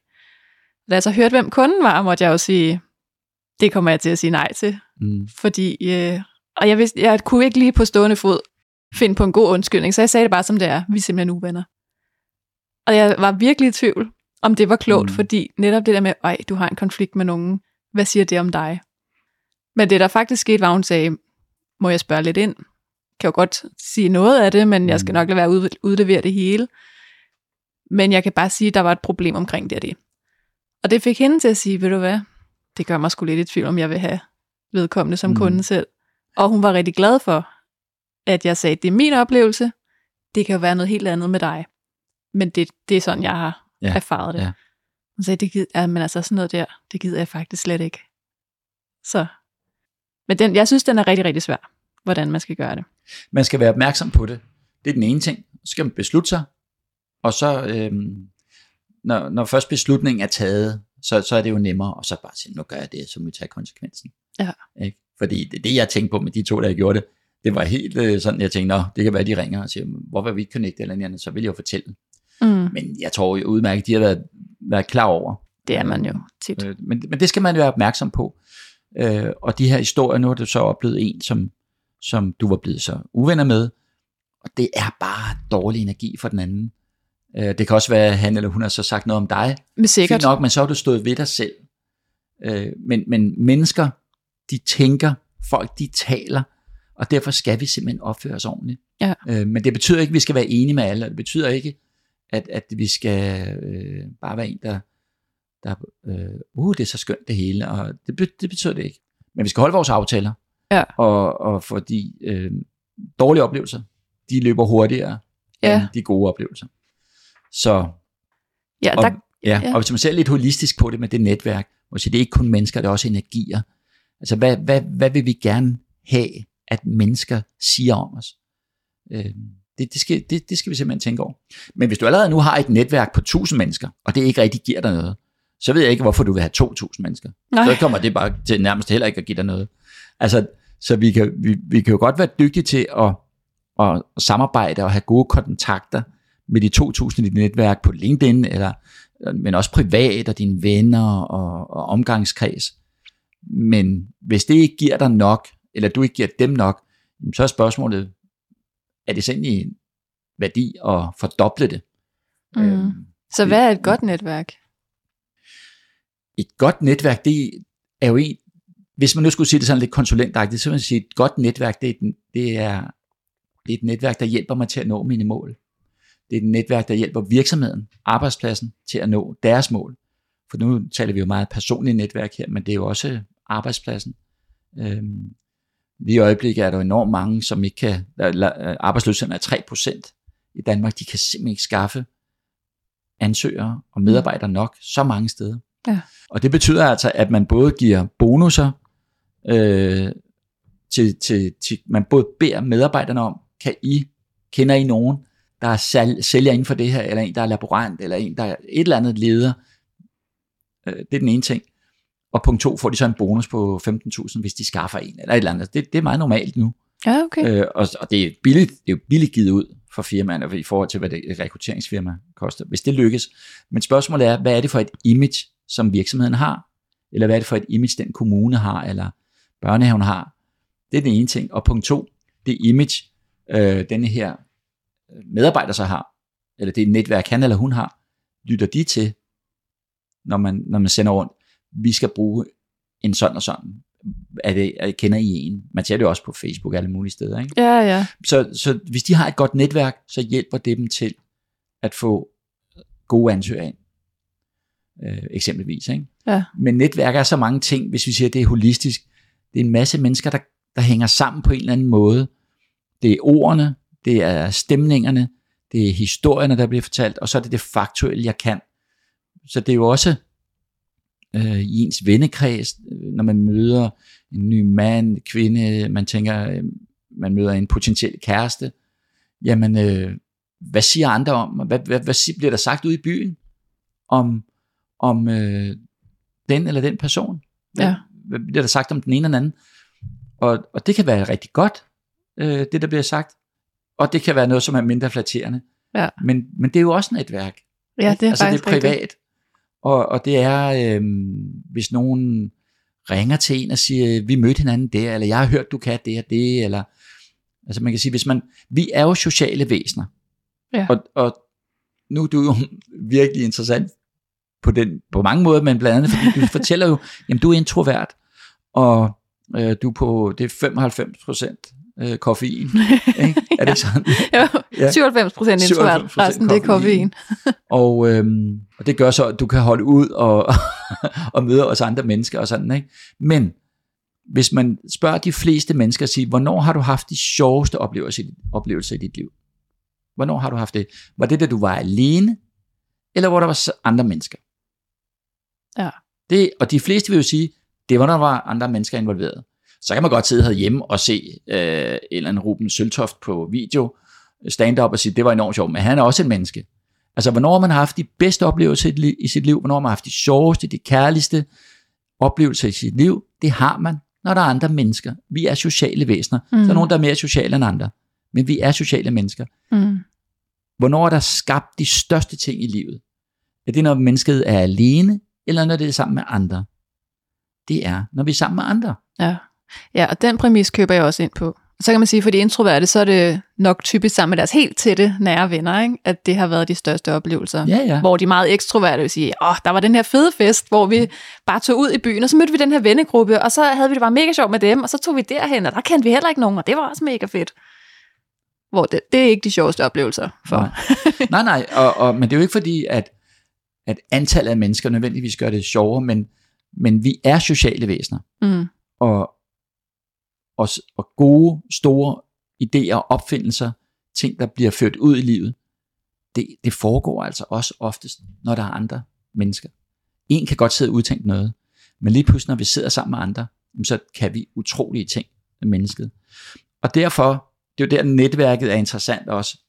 Da jeg så hørte, hvem kunden var, måtte jeg jo sige, det kommer jeg til at sige nej til. Mm. Fordi, og jeg vidste, jeg kunne ikke lige på stående fod finde på en god undskyldning, så jeg sagde det bare som det er. Vi er simpelthen uvenner. Og jeg var virkelig i tvivl, om det var klogt, fordi netop det der med, ej, du har en konflikt med nogen, hvad siger det om dig? Men det der faktisk skete, var hun sagde, må jeg spørge lidt ind? Kan jo godt sige noget af det, men jeg skal nok lade være at udlevere det hele. Men jeg kan bare sige, at der var et problem omkring det og det. Og det fik hende til at sige, ved du hvad, det gør mig sgu lidt i tvivl, om jeg vil have vedkommende som kunden selv. Og hun var rigtig glad for, at jeg sagde, det er min oplevelse, det kan jo være noget helt andet med dig. Men det er sådan, jeg har erfaret det. Ja. Hun sagde, sådan noget der, det gider jeg faktisk slet ikke. Så. Men jeg synes, den er rigtig, rigtig svær, hvordan man skal gøre det. Man skal være opmærksom på det. Det er den ene ting. Så skal man beslutte sig, og så, når først beslutningen er taget, så er det jo nemmere, og så bare sige, nu gør jeg det, så må vi tage konsekvensen. Ja. Ikke? Fordi det, jeg tænkte på med de to, der gjorde det, det var helt sådan, jeg tænkte, det kan være, de ringer og siger, hvorfor vi ikke connecte eller andet, så vil jeg jo fortælle. Men jeg tror jo udmærket, de har været klar over. Det er man jo tit. Men det skal man jo være opmærksom på. Og de her historier, nu har du så oplevet en, som du var blevet så uvenner med, og det er bare dårlig energi for den anden. Det kan også være, at han eller hun har så sagt noget om dig. Men sikkert. Fint nok, men så har du stået ved dig selv. Men mennesker, de tænker, folk de taler, og derfor skal vi simpelthen opføre os ordentligt. Ja. Men det betyder ikke, at vi skal være enige med alle, og det betyder ikke, at vi skal bare være en, der det er så skønt det hele, og det betyder det ikke. Men vi skal holde vores aftaler, og fordi dårlige oplevelser, de løber hurtigere end de gode oplevelser. Så, og hvis man ser lidt holistisk på det med det netværk, måske det er ikke kun mennesker, det er også energier. Altså, hvad vil vi gerne have, at mennesker siger om os? Det skal vi simpelthen tænke over. Men hvis du allerede nu har et netværk på 1000 mennesker, og det ikke rigtig giver dig noget, så ved jeg ikke, hvorfor du vil have 2000 mennesker. Nej. Så kommer det bare til nærmest heller ikke at give dig noget. Altså, så vi kan jo godt være dygtige til at samarbejde og have gode kontakter med de 2000 i dit netværk på LinkedIn, men også privat og dine venner og omgangskreds. Men hvis det ikke giver dig nok, eller du ikke giver dem nok, så er spørgsmålet, er det egentlig en værdi at fordoble det? Så hvad er et godt netværk? Et godt netværk, det er jo en, hvis man nu skulle sige det sådan lidt konsulentagtigt, så vil man sige, et godt netværk, det er et netværk, der hjælper mig til at nå mine mål. Det er et netværk, der hjælper virksomheden, arbejdspladsen til at nå deres mål. For nu taler vi jo meget personligt netværk her, men det er jo også arbejdspladsen. Lige i øjeblikket er der enormt mange, som ikke kan, arbejdsløsheden er 3% i Danmark, de kan simpelthen ikke skaffe ansøgere og medarbejdere nok så mange steder. Ja. Og det betyder altså, at man både giver bonusser, man både beder medarbejderne om, kender I nogen, der er sælger inden for det her, eller en, der er laborant, eller en, der er et eller andet leder. Det er den ene ting. Og punkt 2 får de så en bonus på 15.000, hvis de skaffer en, eller et eller andet. Det er meget normalt nu. Ja, okay. Og det er billigt, det er jo billigt givet ud for firmaerne, i forhold til, hvad et rekrutteringsfirma koster, hvis det lykkes. Men spørgsmålet er, hvad er det for et image, som virksomheden har? Eller hvad er det for et image, den kommune har, eller børnehaven har? Det er den ene ting. Og punkt 2, det image, denne her medarbejder så har, eller det netværk, han eller hun har, lytter de til, når man sender rundt. Vi skal bruge en sådan og sådan. Kender I en? Man ser det også på Facebook og alle mulige steder. Ikke? Ja, ja. Så hvis de har et godt netværk, så hjælper det dem til at få gode ansøgere ind. Eksempelvis. Ikke? Ja. Men netværk er så mange ting, hvis vi siger, at det er holistisk. Det er en masse mennesker, der der hænger sammen på en eller anden måde. Det er ordene, det er stemningerne, det er historierne, der bliver fortalt, og så er det det faktuelle, jeg kan. Så det er jo også i ens vennekreds, når man møder en ny mand, kvinde, man tænker, man møder en potentiel kæreste, jamen, hvad siger andre om, hvad bliver der sagt ude i byen om den eller den person? Ja. Hvad bliver der sagt om den ene eller anden? Og det kan være rigtig godt, det der bliver sagt, og det kan være noget, som er mindre flatterende. Ja. Men det er jo også netværk. Ja, det er altså, faktisk det er privat. Rigtigt. Og det er, hvis nogen ringer til en og siger, vi mødte hinanden der, eller jeg har hørt, du kan det og det, eller altså man kan sige, vi er jo sociale væsener, ja. Og nu er du jo virkelig interessant på mange måder, men blandt andet, fordi du fortæller jo, jamen du er introvert, og du er på det 95% koffein, ikke? Er det ikke sådan? Jo, 97% introvert, resten det er koffein. Og det gør så, at du kan holde ud og møde os andre mennesker og sådan, ikke? Men hvis man spørger de fleste mennesker og siger, hvornår har du haft de sjoveste oplevelser i dit liv? Hvornår har du haft det? Var det, da du var alene? Eller hvor der var andre mennesker? Ja. Og de fleste vil jo sige, det var, når der var andre mennesker involveret. Så kan man godt sidde herhjemme og se en eller anden Ruben Søltoft på video, stand-up og sige, det var enormt sjovt, men han er også et menneske. Altså, hvornår man har haft de bedste oplevelser i sit liv, hvornår man har haft de sjoveste, de kærligste oplevelser i sit liv, det har man, når der er andre mennesker. Vi er sociale væsener. Mm. Så er nogen, der er mere sociale end andre, men vi er sociale mennesker. Mm. Hvornår er der skabt de største ting i livet? Er det, når mennesket er alene, eller når det er sammen med andre? Det er, når vi er sammen med andre. Ja. Ja, og den præmis køber jeg også ind på. Så kan man sige, for de introverte, så er det nok typisk sammen med deres helt tætte, nære venner, ikke? At det har været de største oplevelser. Ja, ja. Hvor de meget ekstroverte vil sige, der var den her fede fest, hvor vi bare tog ud i byen, og så mødte vi den her vennegruppe, og så havde vi det bare mega sjovt med dem, og så tog vi derhen, og der kendte vi heller ikke nogen, og det var også mega fedt. Hvor det er ikke de sjoveste oplevelser for. Nej, men det er jo ikke fordi, at antallet af mennesker nødvendigvis gør det sjovere, men vi er sociale væsener. Mm. Og gode, store idéer og opfindelser, ting, der bliver ført ud i livet, det foregår altså også oftest, når der er andre mennesker. En kan godt sidde og udtænke noget, men lige pludselig, når vi sidder sammen med andre, så kan vi utrolige ting med mennesket. Og derfor, det er jo der, netværket er interessant også.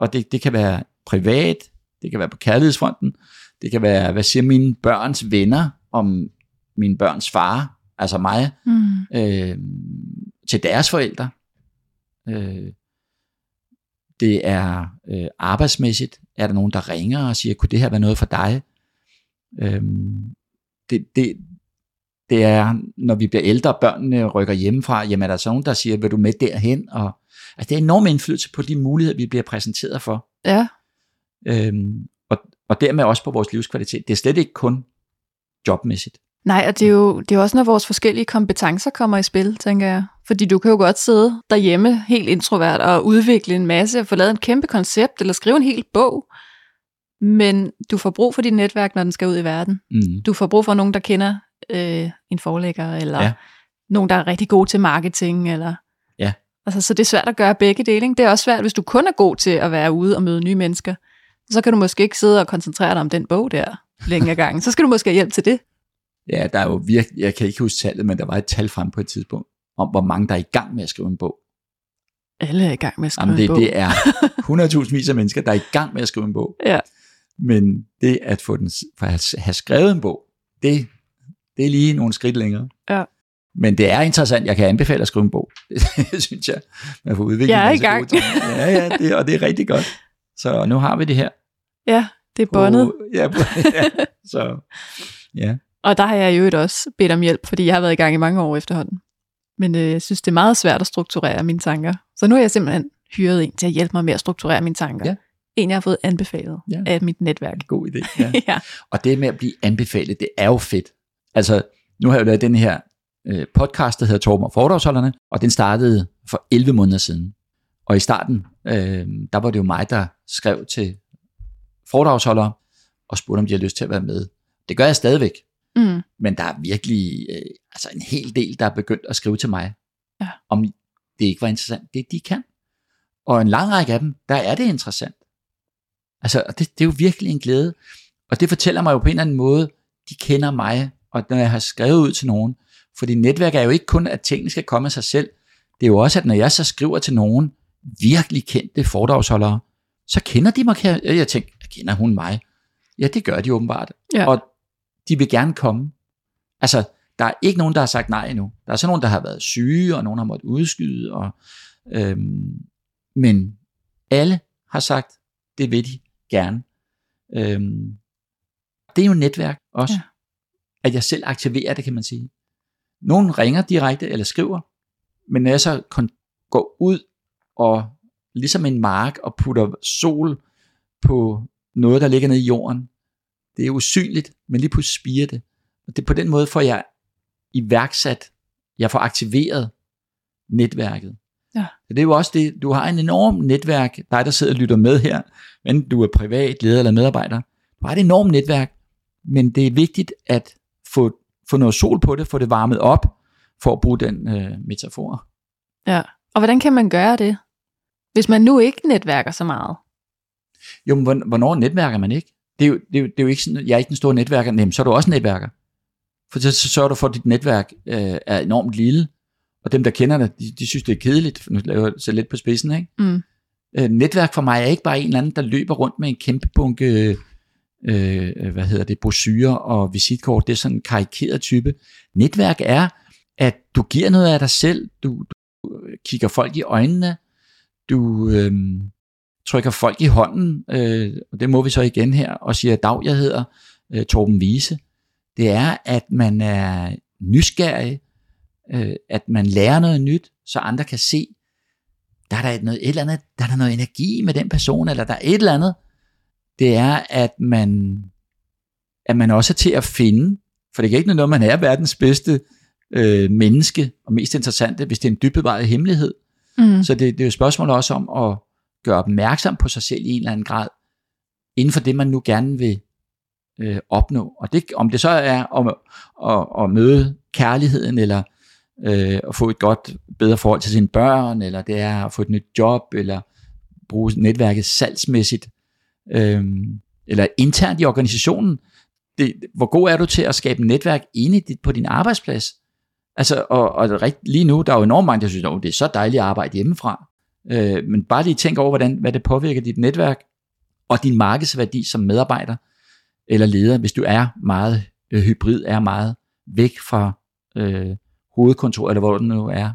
Og det kan være privat, det kan være på kærlighedsfronten, det kan være, hvad siger mine børns venner om mine børns far, altså mig, til deres forældre. Det er arbejdsmæssigt. Er der nogen, der ringer og siger, kunne det her være noget for dig? Det er, når vi bliver ældre, børnene rykker hjemmefra, jamen er der så nogen, der siger, vil du med derhen? Og, altså, det er enorm indflydelse på de muligheder, vi bliver præsenteret for. Ja. Og dermed også på vores livskvalitet. Det er slet ikke kun jobmæssigt. Nej, og det er jo også, når vores forskellige kompetencer kommer i spil, tænker jeg. Fordi du kan jo godt sidde derhjemme helt introvert og udvikle en masse, og få lavet en kæmpe koncept, eller skrive en hel bog. Men du får brug for dit netværk, når den skal ud i verden. Mm. Du får brug for nogen, der kender en forlægger, eller nogen, der er rigtig god til marketing. Eller... Ja. Altså, så det er svært at gøre begge dele. Ikke? Det er også svært, hvis du kun er god til at være ude og møde nye mennesker. Så kan du måske ikke sidde og koncentrere dig om den bog der længe ad gangen. Så skal du måske hjælpe til det. Ja, der er jo virkelig, jeg kan ikke huske tallet, men der var et tal frem på et tidspunkt, om hvor mange der er i gang med at skrive en bog. Alle er i gang med at skrive en bog. Det er 100.000 af mennesker, der er i gang med at skrive en bog. Ja. Men det at have skrevet en bog, det er lige nogle skridt længere. Ja. Men det er interessant, jeg kan anbefale at skrive en bog. Det synes jeg, man får udviklet. Jeg er i gang. Ja, og det er rigtig godt. Så nu har vi det her. Ja, det er bundet. Ja. Og der har jeg jo også bedt om hjælp, fordi jeg har været i gang i mange år efterhånden. Men jeg synes, det er meget svært at strukturere mine tanker. Så nu har jeg simpelthen hyret en til at hjælpe mig med at strukturere mine tanker. Ja. En, jeg har fået anbefalet af mit netværk. God idé, ja. Ja. Og det med at blive anbefalet, det er jo fedt. Altså, nu har jeg jo lavet den her podcast, der hedder Torben og foredragsholderne, og den startede for 11 måneder siden. Og i starten, der var det jo mig, der skrev til foredragsholdere, og spurgte, om de havde lyst til at være med. Det gør jeg stadigvæk. Mm. Men der er virkelig en hel del, der er begyndt at skrive til mig, ja. Om det ikke var interessant, det de kan. Og en lang række af dem, der er det interessant. Altså, det er jo virkelig en glæde. Og det fortæller mig jo på en eller anden måde, de kender mig, og når jeg har skrevet ud til nogen, fordi netværk er jo ikke kun, at tingene skal komme af sig selv, det er jo også, at når jeg så skriver til nogen, virkelig kendte foredragsholdere, så kender de mig, jeg tænker, kender hun mig? Ja, det gør de åbenbart, ja. Og de vil gerne komme. Altså, der er ikke nogen, der har sagt nej endnu. Der er så nogen, der har været syge, og nogen har måttet udskyde, og, men alle har sagt, det vil de gerne. Det er jo netværk også, ja. At jeg selv aktiverer det, kan man sige. Nogen ringer direkte eller skriver, men når jeg så går ud og ligesom en mark og putter sol på noget, der ligger nede i jorden, det er usynligt, men lige pludselig spirer det. Og det, på den måde får jeg iværksat, jeg får aktiveret netværket. Ja. Så det er jo også det, du har en enorm netværk, dig der sidder og lytter med her, enten du er privat, leder eller medarbejder, du har et enormt netværk, men det er vigtigt at få noget sol på det, få det varmet op, for at bruge den metafor. Ja, og hvordan kan man gøre det, hvis man nu ikke netværker så meget? Jo, men hvornår netværker man ikke? Det er jo ikke sådan, jeg er ikke den store netværker, nem, så er du også netværker. For så sørger du for, at dit netværk er enormt lille, og dem, der kender dig, de synes, det er kedeligt, nu laver jeg så lidt på spidsen, ikke? Mm. Netværk for mig er ikke bare en eller anden, der løber rundt med en kæmpe bunke brochurer og visitkort. Det er sådan en karikeret type. Netværk er, at du giver noget af dig selv, du kigger folk i øjnene, du trykker folk i hånden, og det må vi så igen her, og siger, dag, jeg hedder Torben Wiese. Det er, at man er nysgerrig, at man lærer noget nyt, så andre kan se, der er noget energi med den person, eller der er et eller andet. Det er, at man også er til at finde, for det kan ikke noget, man er verdens bedste menneske, og mest interessante, hvis det er en dybbevaret hemmelighed. Mm. Så det er jo et spørgsmål også om at gøre opmærksom på sig selv i en eller anden grad, inden for det, man nu gerne vil opnå. Og det, om det så er at møde kærligheden, eller at få et godt, bedre forhold til sine børn, eller det er at få et nyt job, eller bruge netværket salgsmæssigt, eller internt i organisationen. Hvor god er du til at skabe netværk på din arbejdsplads? Altså, og lige nu, der er jo enormt mange, der synes, at det er så dejligt at arbejde hjemmefra. Men bare lige tænk over, hvad det påvirker dit netværk og din markedsværdi som medarbejder eller leder, hvis du er meget hybrid, er meget væk fra hovedkontoret, eller hvor du nu er.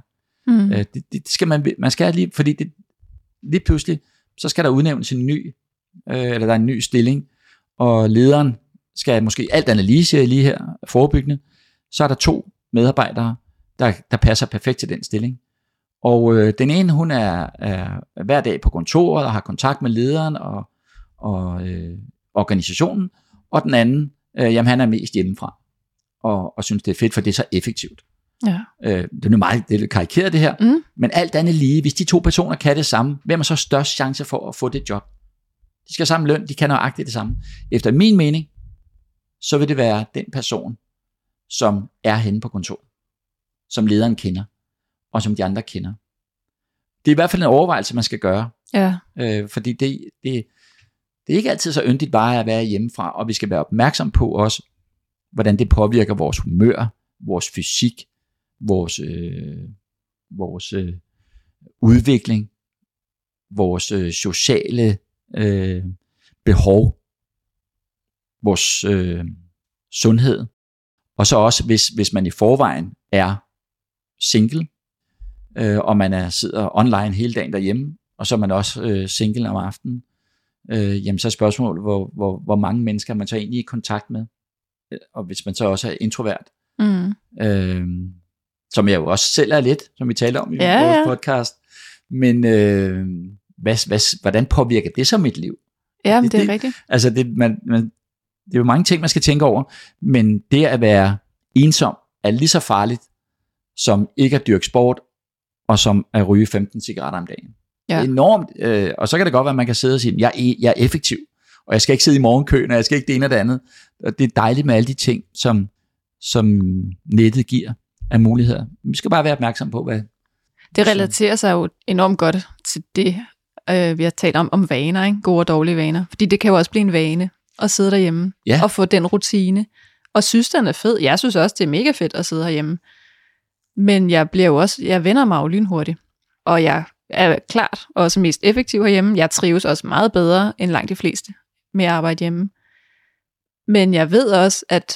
Mm. Det skal man skal lige, fordi det, lige pludselig, så skal der udnævnes en ny, eller der er en ny stilling, og lederen skal måske alt analyse lige her, forebyggende, så er der 2 medarbejdere, der passer perfekt til den stilling. Og den ene, hun er hver dag på kontoret og har kontakt med lederen og organisationen, og den anden, jamen han er mest hjemmefra, og synes det er fedt, for det er så effektivt. Ja. Det er nu meget karikeret det her, men alt andet lige, hvis de 2 personer kan det samme, hvem er så størst chance for at få det job? De skal samme løn, de kan nøjagtigt det samme. Efter min mening, så vil det være den person, som er henne på kontoret, som lederen kender, og som de andre kender. Det er i hvert fald en overvejelse, man skal gøre. Ja. Fordi det er ikke altid så yndigt bare at være hjemmefra, og vi skal være opmærksom på også, hvordan det påvirker vores humør, vores fysik, vores udvikling, vores sociale behov, vores sundhed, og så også, hvis man i forvejen er single, og man sidder online hele dagen derhjemme, og så er man også single om aftenen, jamen så er spørgsmålet, hvor mange mennesker man så egentlig er i kontakt med, og hvis man så også er introvert, som jeg jo også selv er lidt, som vi talte om i vores podcast, men hvordan påvirker det så mit liv? Ja, men det er rigtigt. Altså det er jo mange ting, man skal tænke over, men det at være ensom er lige så farligt, som ikke at dyrke sport, og som at ryge 15 cigaretter om dagen. Ja. Det er enormt, og så kan det godt være, at man kan sidde og sige, jeg er effektiv, og jeg skal ikke sidde i morgenkøen, og jeg skal ikke det ene og det andet. Og det er dejligt med alle de ting, som nettet giver af muligheder. Vi skal bare være opmærksom på, Det relaterer sig jo enormt godt til det, vi har talt om vaner, ikke? Gode og dårlige vaner. Fordi det kan jo også blive en vane at sidde derhjemme og få den rutine. Og synes, den er fed. Jeg synes også, det er mega fedt at sidde herhjemme. Men jeg vender mig jo lynhurtigt. Og jeg er klart også mest effektiv herhjemme. Jeg trives også meget bedre end langt de fleste med at arbejde hjemme. Men jeg ved også, at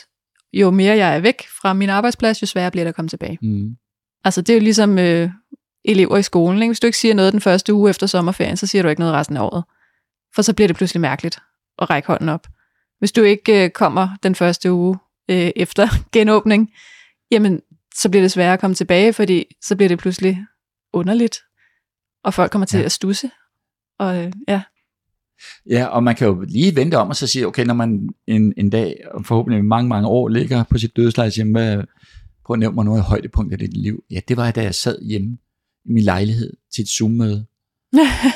jo mere jeg er væk fra min arbejdsplads, jo sværere bliver det at komme tilbage. Mm. Altså det er jo ligesom elever i skolen. Ikke? Hvis du ikke siger noget den første uge efter sommerferien, så siger du ikke noget resten af året. For så bliver det pludselig mærkeligt at række hånden op. Hvis du ikke kommer den første uge efter genåbning, jamen så bliver det sværere at komme tilbage, fordi så bliver det pludselig underligt. Og folk kommer til at stusse. Og ja, og man kan jo lige vente om og så sige, okay, når man en dag, forhåbentlig mange, mange år, ligger på sit dødsleje hjemme, prøv at nævne mig noget af højdepunkt af dit liv. Ja, det var, da jeg sad hjemme i min lejlighed til et Zoom-møde.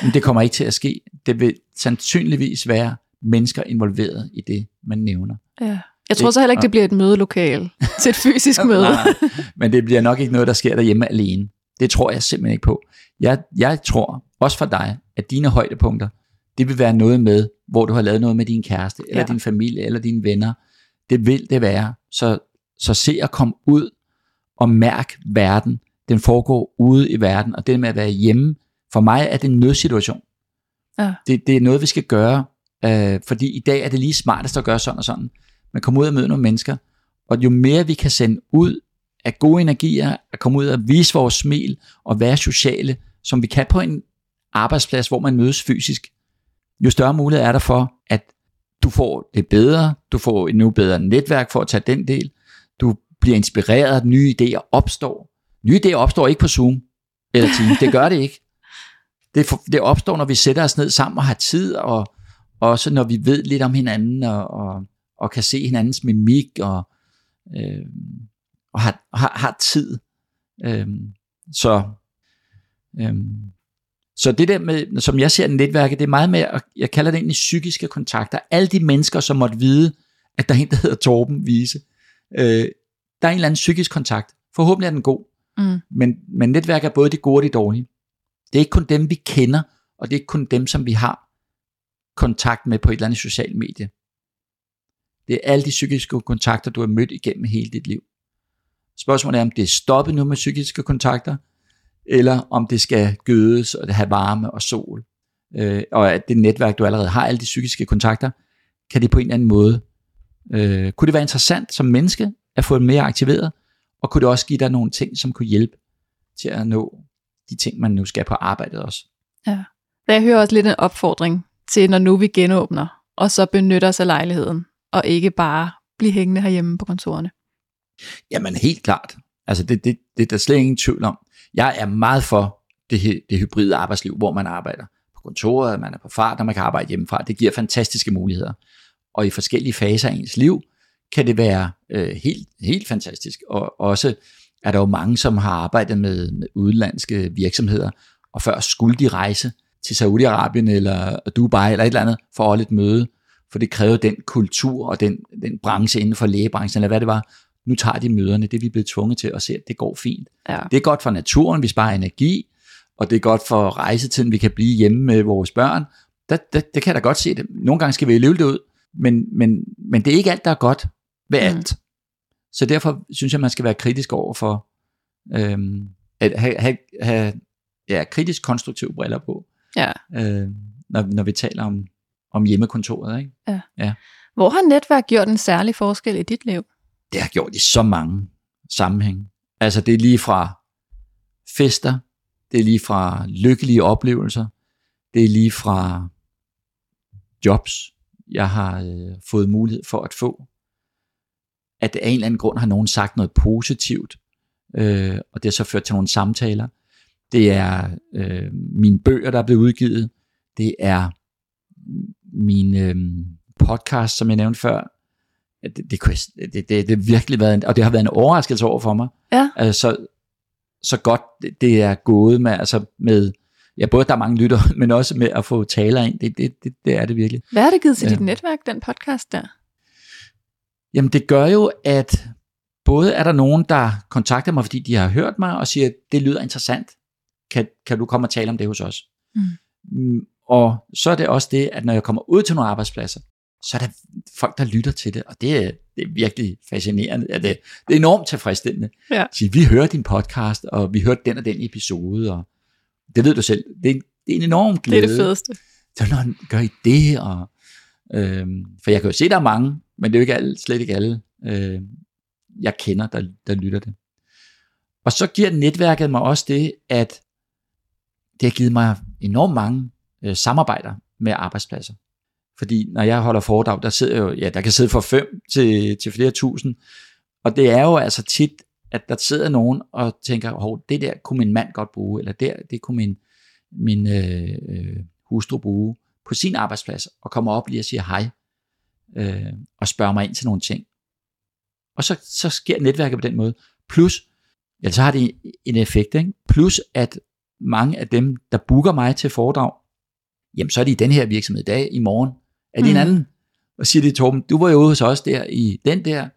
Men det kommer ikke til at ske. Det vil sandsynligvis være mennesker involveret i det, man nævner. Ja. Jeg tror så heller ikke, det bliver et mødelokale til et fysisk møde. Nej, men det bliver nok ikke noget, der sker derhjemme alene. Det tror jeg simpelthen ikke på. Jeg tror, også for dig, at dine højdepunkter, det vil være noget med, hvor du har lavet noget med din kæreste, eller din familie, eller dine venner. Det vil det være. Så se at komme ud og mærk verden. Den foregår ude i verden, og det med at være hjemme, for mig er det en nødsituation. Ja. Det er noget, vi skal gøre, fordi i dag er det lige smartest at gøre sådan og sådan. Men komme ud og møde nogle mennesker, og jo mere vi kan sende ud af gode energier, at komme ud og vise vores smil, og være sociale, som vi kan på en arbejdsplads, hvor man mødes fysisk, jo større mulighed er der for, at du får det bedre, du får et nu bedre netværk for at tage den del, du bliver inspireret, at nye idéer opstår. Nye idéer opstår ikke på Zoom eller Teams, det gør det ikke. Det opstår, når vi sætter os ned sammen og har tid, og også når vi ved lidt om hinanden, og kan se hinandens mimik, og har tid. Så det der med, som jeg ser den netværket, det er meget med, jeg kalder det egentlig psykiske kontakter. Alle de mennesker, som måtte vide, at der er en, der hedder Torben Wiese. Der er en eller anden psykisk kontakt. Forhåbentlig er den god. Mm. Men netværk er både det gode og det dårlige. Det er ikke kun dem, vi kender, og det er ikke kun dem, som vi har kontakt med på et eller andet socialt medie. Det er alle de psykiske kontakter, du har mødt igennem hele dit liv. Spørgsmålet er, om det er stoppet nu med psykiske kontakter, eller om det skal gødes og have varme og sol, og at det netværk, du allerede har, alle de psykiske kontakter, kan det på en eller anden måde, kunne det være interessant som menneske at få det mere aktiveret, og kunne det også give dig nogle ting, som kunne hjælpe til at nå de ting, man nu skal på arbejdet også. Ja, jeg hører også lidt en opfordring til, når nu vi genåbner, og så benytter os af lejligheden, og ikke bare blive hængende herhjemme på kontorerne. Jamen helt klart. Altså det er der slet ingen tvivl om. Jeg er meget for det hybride arbejdsliv, hvor man arbejder på kontoret, man er på fart, og man kan arbejde hjemmefra. Det giver fantastiske muligheder. Og i forskellige faser af ens liv, kan det være helt fantastisk. Og også er der jo mange, som har arbejdet med udenlandske virksomheder, og før skulle de rejse til Saudi-Arabien eller Dubai eller et eller andet, for at holde et møde. For det kræver den kultur og den branche inden for lægebranchen, eller hvad det var. Nu tager de møderne, det er vi blevet tvunget til at se, at det går fint. Ja. Det er godt for naturen, vi sparer energi, og det er godt for rejsetiden, vi kan blive hjemme med vores børn. Det kan jeg da godt se det. Nogle gange skal vi leve det ud, men det er ikke alt, der er godt ved alt. Så derfor synes jeg, man skal være kritisk over for, at have kritisk konstruktive briller på, når vi taler om hjemmekontoret. Ikke? Ja. Ja. Hvor har netværk gjort en særlig forskel i dit liv? Det har gjort i så mange sammenhæng. Altså det er lige fra fester, det er lige fra lykkelige oplevelser, det er lige fra jobs, jeg har fået mulighed for at få. At af en eller anden grund har nogen sagt noget positivt, og det har så ført til nogle samtaler. Det er mine bøger, der er blevet udgivet. Det er min podcast, som jeg nævnte før. Det virkelig været og det har været en overraskelse over for mig. Ja. Altså, så godt det er gået med, altså med både der er mange lytter, men også med at få taler ind. Det er det virkelig. Hvad har det givet til dit netværk, den podcast der? Jamen det gør jo, at både er der nogen, der kontakter mig, fordi de har hørt mig og siger, det lyder interessant. kan du komme og tale om det hos os. Mm. Og så er det også det, at når jeg kommer ud til nogle arbejdspladser, så er der folk, der lytter til det, og det er virkelig fascinerende. Ja, det er enormt tilfredsstillende. Ja. Så vi hører din podcast, og vi hørte den og den episode, og det ved du selv. Det er en enorm glæde. Det er det fedeste. Så når gør I det, og, for jeg kan jo se, der er mange, men det er jo ikke alle, slet ikke alle, jeg kender, der lytter det. Og så giver netværket mig også det, at det har givet mig enormt mange samarbejder med arbejdspladser. Fordi når jeg holder foredrag, der sidder jo, ja, der kan sidde fra 5 til flere tusind. Og det er jo altså tit, at der sidder nogen og tænker, hov, det der kunne min mand godt bruge, eller det kunne min hustru bruge på sin arbejdsplads, og kommer op lige og siger hej, og spørger mig ind til nogle ting. Og så sker netværket på den måde. Plus, ja, så har det en effekt, ikke? Plus at mange af dem, der booker mig til foredrag, jamen så er de i den her virksomhed i dag, i morgen, er det en anden, og siger det, Torben, du var jo ude hos os der i den der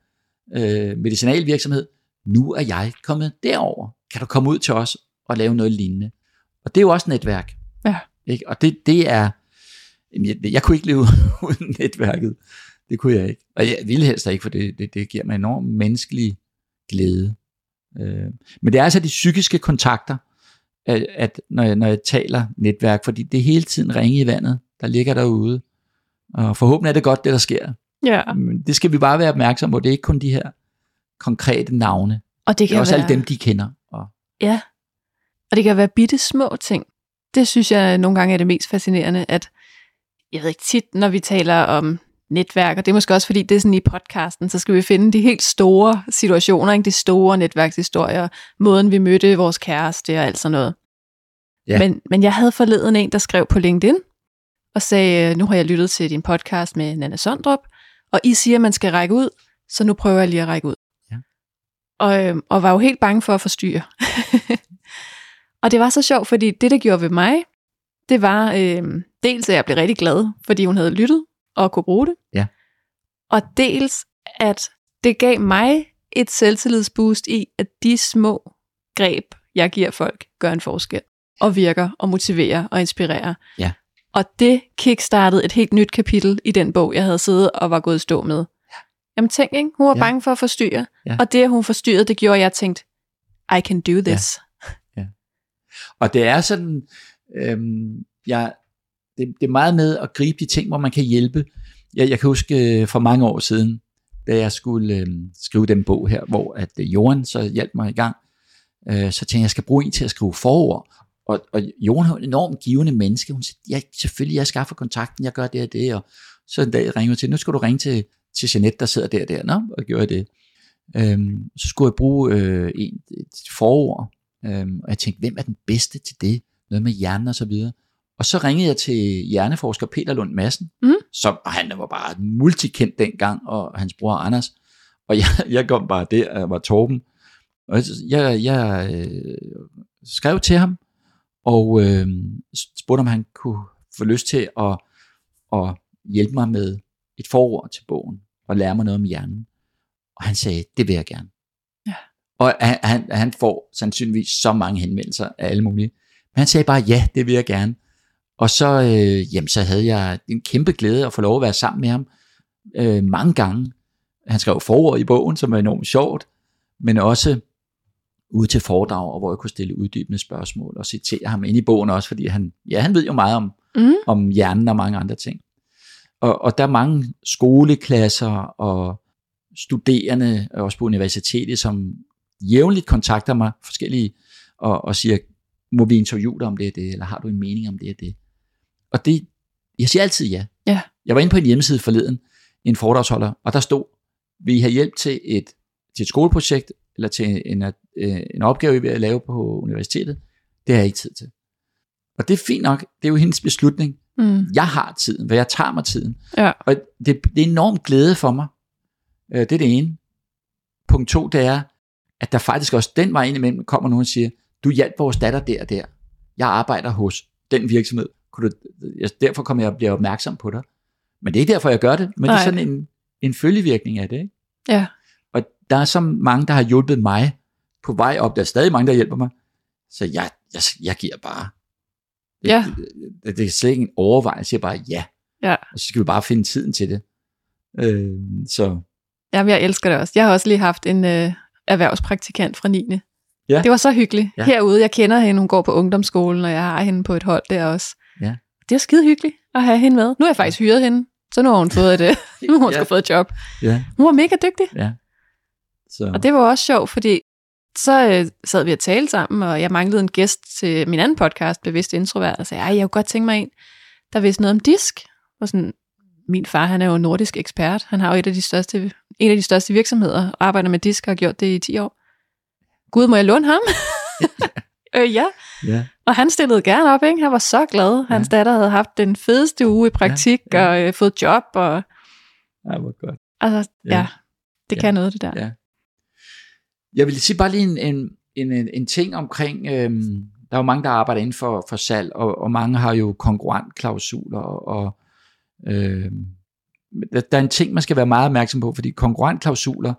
medicinalvirksomhed, nu er jeg kommet derover. Kan du komme ud til os og lave noget lignende? Og det er jo også netværk. Ja. Ikke? Og det er, jeg kunne ikke leve uden netværket, det kunne jeg ikke, og jeg ville helst ikke, for det giver mig enorm menneskelig glæde. Men det er altså de psykiske kontakter, at når jeg taler netværk, fordi det er hele tiden ringe i vandet, der ligger derude, og forhåbentlig er det godt, det der sker. Ja. Men det skal vi bare være opmærksomme på, det er ikke kun de her konkrete navne, og det er også alle dem, de kender. Ja, og det kan være bitte små ting. Det synes jeg nogle gange er det mest fascinerende, at jeg ved ikke tit, når vi taler om netværk, og det er måske også fordi, det er sådan i podcasten, så skal vi finde de helt store situationer, ikke? De store netværkshistorier, måden vi mødte vores kæreste og alt sådan noget. Yeah. Men jeg havde forleden en, der skrev på LinkedIn, og sagde, nu har jeg lyttet til din podcast med Nana Sondrup, og I siger, at man skal række ud, så nu prøver jeg lige at række ud. Yeah. Og var jo helt bange for at forstyrre. Og det var så sjovt, fordi det gjorde ved mig, det var dels, at jeg blev rigtig glad, fordi hun havde lyttet, og kunne bruge det. Ja. Og dels, at det gav mig et selvtillidsboost i, at de små greb, jeg giver folk, gør en forskel, og virker, og motiverer, og inspirerer. Ja. Og det kickstartede et helt nyt kapitel i den bog, jeg havde siddet og var gået stå med. Ja. Jamen tænk, ikke? Hun var bange for at forstyrre, og det, at hun forstyrrede, det gjorde, at jeg tænkte, I can do this. Ja. Ja. Og det er sådan, det er meget med at gribe de ting, hvor man kan hjælpe. Jeg kan huske for mange år siden, da jeg skulle skrive den bog her, hvor at Joran så hjalp mig i gang, så tænkte jeg, skal bruge en til at skrive forord. Og Joran er en enormt givende menneske. Hun siger, ja, selvfølgelig, jeg skaffer kontakten, jeg gør det og det. Og så en dag ringer hun til, nu skal du ringe til Jeanette, der sidder der. Nå, og gjorde jeg det. Så skulle jeg bruge et forord, og jeg tænkte, hvem er den bedste til det? Noget med hjernen og så videre. Og så ringede jeg til hjerneforsker Peter Lund Madsen, som, og han var bare multikendt dengang, og hans bror Anders. Og jeg kom bare der, og jeg var Torben. Og jeg skrev til ham, og spurgte, om han kunne få lyst til at hjælpe mig med et forord til bogen, og lære mig noget om hjernen. Og han sagde, det vil jeg gerne. Ja. Og han får sandsynligvis så mange henvendelser af alle mulige. Men han sagde bare, ja, det vil jeg gerne. Og så, så havde jeg en kæmpe glæde at få lov at være sammen med ham mange gange. Han skrev forord i bogen, som var enormt sjovt, men også ude til foredrag, hvor jeg kunne stille uddybende spørgsmål og citere ham ind i bogen også, fordi han ved jo meget om hjernen og mange andre ting. Og der er mange skoleklasser og studerende, også på universitetet, som jævnligt kontakter mig forskellige og siger, må vi interviewe dig om det og det, eller har du en mening om det og det? Og det, jeg siger altid ja. Ja. Jeg var inde på en hjemmeside forleden, en foredragsholder, og der stod, vil I have hjælp til et skoleprojekt, eller til en opgave, I vil lave på universitetet? Det har jeg ikke tid til. Og det er fint nok, det er jo hendes beslutning. Jeg har tiden, hvad jeg tager mig tiden. Ja. Og det er enormt glæde for mig. Det er det ene. Punkt 2, det er, at der faktisk også den vej ind imellem kommer nogen og siger, du hjalp vores datter der og der. Jeg arbejder hos den virksomhed. Derfor kommer jeg at blive opmærksom på dig. Men det er ikke derfor, jeg gør det. Men nej, det er sådan en følgevirkning af det, ikke? Ja. Og der er så mange, der har hjulpet mig på vej op. Der er stadig mange, der hjælper mig. Så jeg, jeg giver bare. Ja. Det er slet ikke en overvejelse, jeg bare ja. Og så skal vi bare finde tiden til det. Så. Jamen, jeg elsker det også. Jeg har også lige haft en erhvervspraktikant fra 9. Ja. Det var så hyggeligt. Ja. Herude, jeg kender hende, hun går på ungdomsskolen, og jeg har hende på et hold der også. Ja. Det er skide hyggeligt at have hende med. Nu har jeg faktisk hyret hende, så nu har hun fået et, nu har hun fået et job. Ja. Hun var mega dygtig. Ja. Så. Og det var også sjovt, fordi så sad vi og talte sammen, og jeg manglede en gæst til min anden podcast, Bevidst introvert, og sagde, jeg kunne godt tænke mig en, der vidste noget om disk. Og sådan, min far, han er jo nordisk ekspert. Han har jo en af de største virksomheder, og arbejder med disk og har gjort det i 10 år. Gud, må jeg låne ham? Ja. Og han stillede gerne op, ikke? Han var så glad. Hans datter havde haft den fedeste uge i praktik, og fået job. Og... Ja, hvor godt. Altså, det kan noget, det der. Ja. Jeg vil sige bare lige en ting omkring, der er jo mange, der arbejder inden for salg, og mange har jo konkurrentklausuler, og der er en ting, man skal være meget opmærksom på, fordi konkurrentklausuler,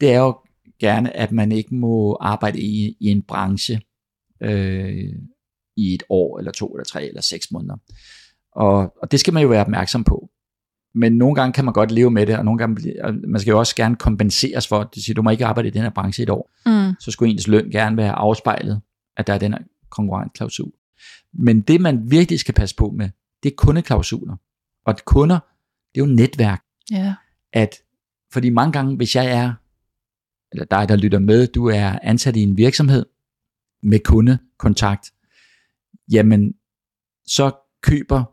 det er jo gerne, at man ikke må arbejde i en branche i et år, eller 2, eller 3, eller 6 måneder. Og det skal man jo være opmærksom på. Men nogle gange kan man godt leve med det, og nogle gange, og man skal jo også gerne kompenseres for, at du må ikke arbejde i den her branche i et år. Så skulle ens løn gerne være afspejlet, at der er den her konkurrentklausul. Men det, man virkelig skal passe på med, det er kundeklausuler. Og kunder, det er jo netværk. Yeah. Fordi mange gange, hvis jeg er, eller dig, der lytter med, du er ansat i en virksomhed med kundekontakt, jamen, så køber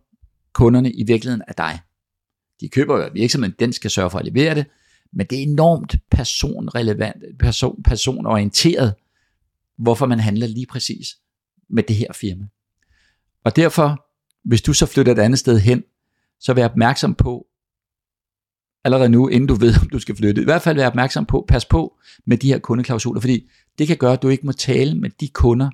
kunderne i virkeligheden af dig. De køber jo virksomheden, den skal sørge for at levere det, men det er enormt personrelevant, personorienteret, hvorfor man handler lige præcis med det her firma. Og derfor, hvis du så flytter et andet sted hen, så vær opmærksom på, allerede nu, inden du ved, om du skal flytte, i hvert fald vær opmærksom på, pas på med de her kundeklausuler, fordi det kan gøre, at du ikke må tale med de kunder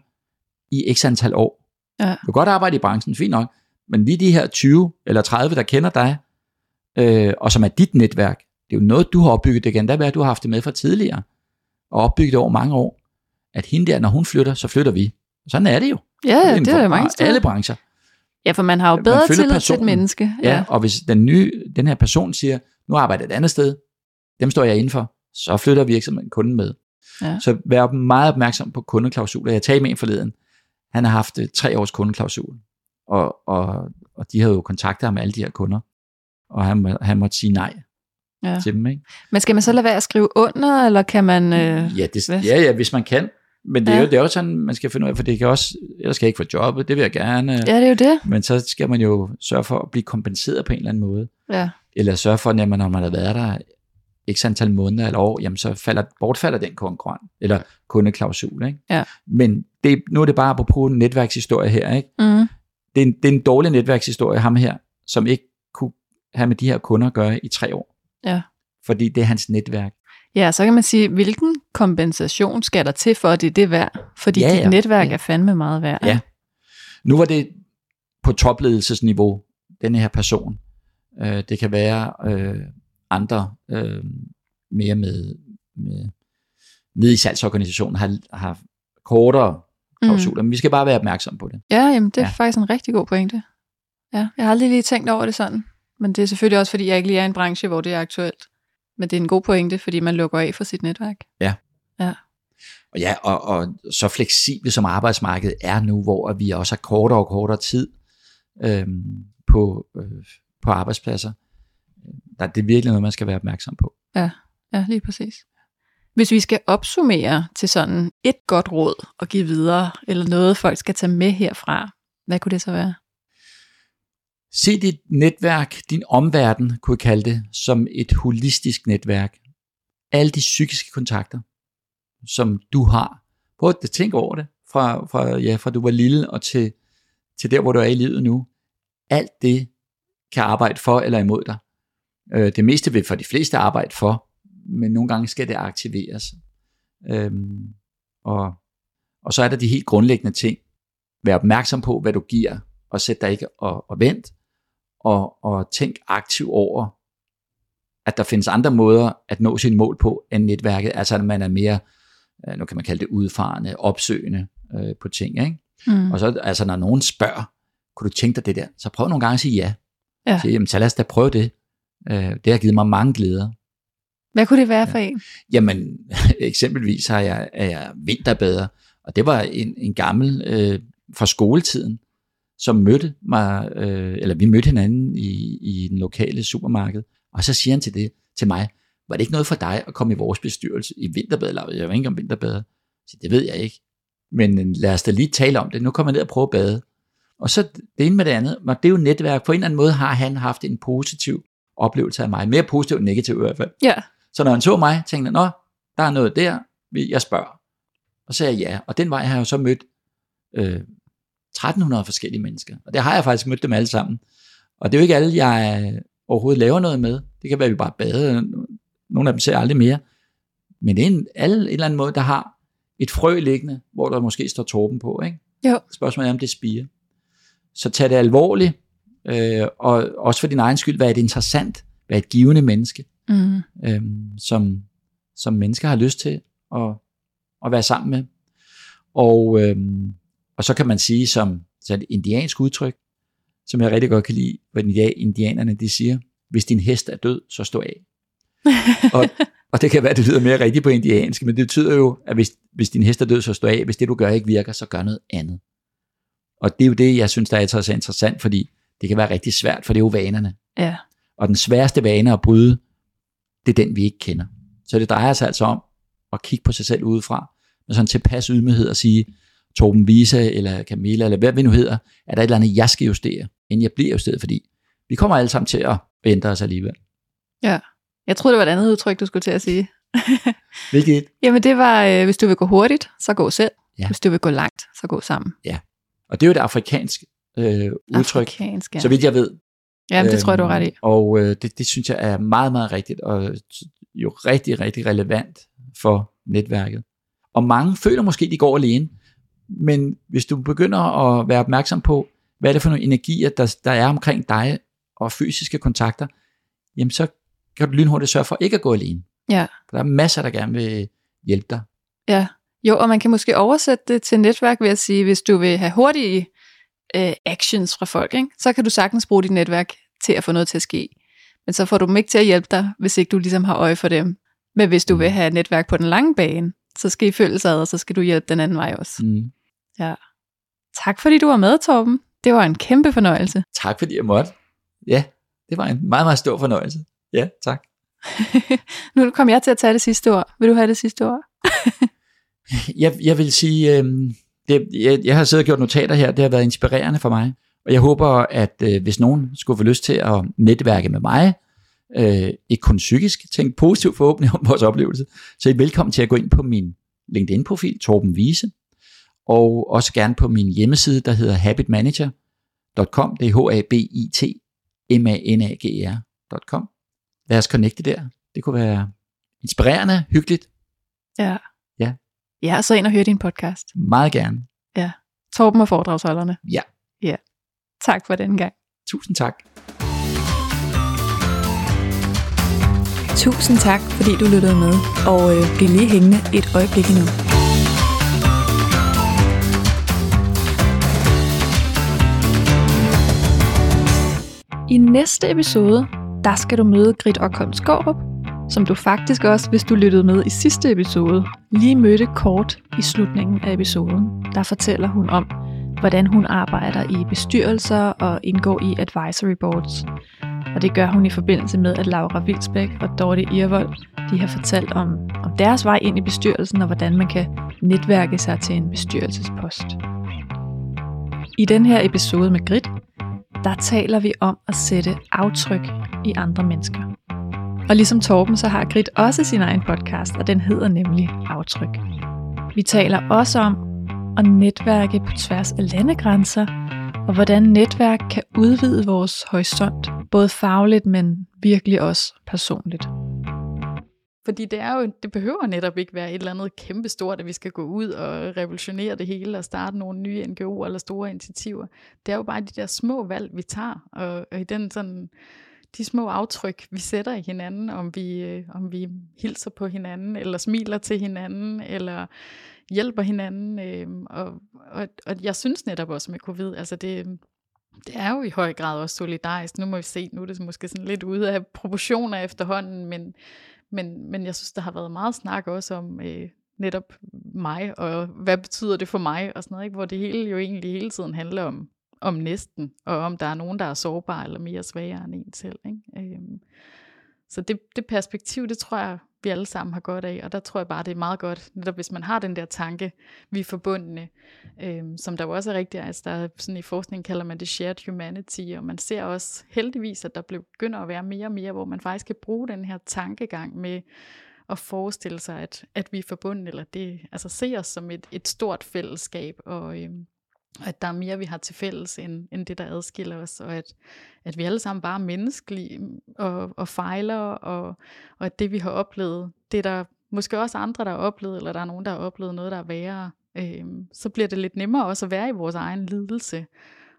i x antal år. Ja. Du kan godt arbejde i branchen, fint nok, men lige de her 20 eller 30, der kender dig, og som er dit netværk, det er jo noget, du har opbygget, det kan da være, at du har haft det med fra tidligere, og opbygget over mange år, at hende der, når hun flytter, så flytter vi. Sådan er det jo. Ja, det er jo mange steder. Alle brancher. Ja, for man har jo bedre tillid til et menneske. Ja, og hvis den her person siger, nu arbejder jeg et andet sted, dem står jeg indenfor, så flytter virksomheden kunden med. Ja. Så vær meget opmærksom på kundeklausuler. Jeg talte med en forleden, han har haft 3 års kundeklausul, og de havde jo kontaktet ham med alle de her kunder, og han måtte sige nej til dem. Ikke? Men skal man så lade være at skrive under, eller kan man... hvis man kan. Men det er jo sådan, man skal finde ud af, for det kan også, ellers skal jeg ikke få jobbet, det vil jeg gerne. Ja, det er jo det. Men så skal man jo sørge for at blive kompenseret på en eller anden måde. Ja. Eller sørge for, at når man har været der x antal måneder eller år, jamen så bortfalder den kundeklausul. Ikke? Ja. Men nu er det bare apropos en netværkshistorie her. Ikke? Mm. Det er en dårlig netværkshistorie, ham her, som ikke kunne have med de her kunder at gøre i 3 år. Ja. Fordi det er hans netværk. Ja, så kan man sige, hvilken kompensation skal der til for, at det er det værd? Fordi dit netværk er fandme meget værd. Ja. Nu var det på topledelsesniveau, denne her person. Det kan være andre mere med nede i salgsorganisationen har kortere klausuler, men vi skal bare være opmærksomme på det. Ja, jamen det er faktisk en rigtig god pointe. Ja, jeg har aldrig lige tænkt over det sådan, men det er selvfølgelig også, fordi jeg ikke lige er i en branche, hvor det er aktuelt. Men det er en god pointe, fordi man lukker af for sit netværk. Ja. Og så fleksibelt som arbejdsmarkedet er nu, hvor vi også har kortere og kortere tid på arbejdspladser. Det er virkelig noget, man skal være opmærksom på. Ja, lige præcis. Hvis vi skal opsummere til sådan et godt råd og give videre, eller noget folk skal tage med herfra, hvad kunne det så være? Se dit netværk, din omverden, kunne jeg kalde det, som et holistisk netværk. Alle de psykiske kontakter, som du har. Prøv at tænke over det, fra du var lille og til der, hvor du er i livet nu. Alt det kan arbejde for eller imod dig. Det meste vil for de fleste arbejde for, men nogle gange skal det aktiveres. Og så er der de helt grundlæggende ting. Vær opmærksom på, hvad du giver, og sæt dig ikke og vent. Og tænk aktivt over, at der findes andre måder at nå sine mål på end netværket. Altså at man er mere, nu kan man kalde det udfarende, opsøgende på ting. Ikke? Og så, altså, når nogen spørger, kunne du tænke dig det der? Så prøv nogle gange at sige ja. Så, jamen, så lad os da prøve det. Det har givet mig mange glæder. Hvad kunne det være for en? Jamen, eksempelvis er jeg vinterbader, og det var en gammel fra skoletiden, som mødte mig, eller vi mødte hinanden i den lokale supermarked, og så siger han til mig, var det ikke noget for dig at komme i vores bestyrelse i vinterbaderlaget? Jeg var ikke engang vinterbader. Så det ved jeg ikke. Men lad os da lige tale om det. Nu kommer jeg ned og prøver at bade. Og så det ene med det andet, og det er jo netværk. På en eller anden måde har han haft en positiv oplevelse af mig. Mere positiv end negativ i hvert fald. Ja. Så når han så mig, tænkte han, nå, der er noget der, jeg spørger. Og så sagde jeg ja. Og den vej har jeg jo så mødt 1300 forskellige mennesker. Og det har jeg faktisk mødt dem alle sammen. Og det er jo ikke alle, jeg overhovedet laver noget med. Det kan være, vi bare bader. Nogle af dem ser aldrig mere. Men det er alle en eller anden måde, der har et frø liggende, hvor der måske står Torben på, ikke? Jo. Spørgsmålet er, om det spirer. Så tag det alvorligt, og også for din egen skyld, hvad er det interessant, hvad er et givende menneske, som mennesker har lyst til at være sammen med. Og så kan man sige, som et indiansk udtryk, som jeg rigtig godt kan lide, hvad indianerne de siger, hvis din hest er død, så stå af. Og det kan være, det lyder mere rigtigt på indiansk, men det betyder jo, at hvis din hest er død, så stå af. Hvis det, du gør, ikke virker, så gør noget andet. Og det er jo det, jeg synes, der er så interessant, fordi det kan være rigtig svært, for det er jo vanerne. Ja. Og den sværeste vane at bryde, det er den, vi ikke kender. Så det drejer sig altså om at kigge på sig selv udefra, med sådan tilpas ydmyghed og sige, Torben Wiese eller Camilla, eller hvad vi nu hedder, er der et eller andet, jeg skal justere, inden jeg bliver justeret, fordi vi kommer alle sammen til at ændre os alligevel. Ja. Jeg tror det var et andet udtryk, du skulle til at sige. Hvilket et? Jamen det var, hvis du vil gå hurtigt, så gå selv. Ja. Hvis du vil gå langt, så gå sammen. Ja, og det er jo et afrikansk udtryk, ja. Så vidt jeg ved. Ja, det tror jeg, du er ret i. Og det synes jeg er meget, meget rigtigt, og jo rigtig, rigtig relevant for netværket. Og mange føler måske, de går alene, men hvis du begynder at være opmærksom på, hvad er det for nogle energier, der er omkring dig, og fysiske kontakter, jamen så kan du lynhurtigt sørge for ikke at gå alene. Ja. Der er masser, der gerne vil hjælpe dig. Ja, jo, og man kan måske oversætte det til netværk ved at sige, hvis du vil have hurtige actions fra folk, ikke? Så kan du sagtens bruge dit netværk til at få noget til at ske. Men så får du dem ikke til at hjælpe dig, hvis ikke du ligesom har øje for dem. Men hvis du vil have et netværk på den lange bane, så skal I følges ad, og så skal du hjælpe den anden vej også. Mm. Ja. Tak fordi du var med, Torben. Det var en kæmpe fornøjelse. Tak fordi jeg måtte. Ja, det var en meget, meget stor fornøjelse. Ja, tak. Nu kom jeg til at tage det sidste ord. Vil du have det sidste ord? jeg vil sige, jeg har siddet og gjort notater her. Det har været inspirerende for mig. Og jeg håber, at hvis nogen skulle få lyst til at netværke med mig, ikke kun psykisk, tænk positivt forhåbentlig om vores oplevelse, så I er velkommen til at gå ind på min LinkedIn-profil, Torben Wiese, og også gerne på min hjemmeside, der hedder habitmanager.com. Det er habitmanager.com. Lad os connecte der. Det kunne være inspirerende, hyggeligt. Ja. Ja. Ja, så ind og høre din podcast. Meget gerne. Ja. Torben og foredragsholderne. Ja. Ja. Tak for den gang. Tusind tak. Tusind tak, fordi du lyttede med. Og bliv lige hængende et øjeblik endnu. I næste episode, der skal du møde Grit Kold Skårup, som du faktisk også, hvis du lyttede med i sidste episode, lige mødte kort i slutningen af episoden. Der fortæller hun om, hvordan hun arbejder i bestyrelser og indgår i advisory boards. Og det gør hun i forbindelse med, at Laura Wilsbæk og Dorthe Irvold, de har fortalt om deres vej ind i bestyrelsen og hvordan man kan netværke sig til en bestyrelsespost. I den her episode med Grit, der taler vi om at sætte aftryk i andre mennesker. Og ligesom Torben, så har Grit også sin egen podcast, og den hedder nemlig Aftryk. Vi taler også om at netværke på tværs af landegrænser, og hvordan netværk kan udvide vores horisont, både fagligt, men virkelig også personligt. Fordi det behøver netop ikke være et eller andet kæmpestort, at vi skal gå ud og revolutionere det hele og starte nogle nye NGO'er eller store initiativer. Det er jo bare de der små valg, vi tager, og i den sådan, de små aftryk, vi sætter i hinanden, om vi hilser på hinanden, eller smiler til hinanden, eller hjælper hinanden. Og jeg synes netop også med covid, altså det er jo i høj grad også solidarisk. Nu må vi se, nu er det måske sådan lidt ude af proportioner efterhånden, men jeg synes, der har været meget snak også om netop mig, og hvad betyder det for mig, og sådan noget, ikke? Hvor det hele jo egentlig hele tiden handler om næsten, og om der er nogen, der er sårbare eller mere svagere end en selv. Ikke? Så det perspektiv, det tror jeg, vi alle sammen har godt af, og der tror jeg bare, det er meget godt, netop hvis man har den der tanke, vi er forbundne, som der jo også er rigtigt, altså der, sådan i forskningen kalder man det shared humanity, og man ser også heldigvis, at der begynder at være mere og mere, hvor man faktisk kan bruge den her tankegang med at forestille sig, at vi er forbundne, eller det, altså se os som et stort fællesskab, og at der er mere, vi har til fælles, end det, der adskiller os, og at vi alle sammen bare er menneskelige og fejler, og at det, vi har oplevet, det er der måske også andre, der har oplevet, eller der er nogen, der har oplevet noget, der er værre, så bliver det lidt nemmere også at være i vores egen lidelse.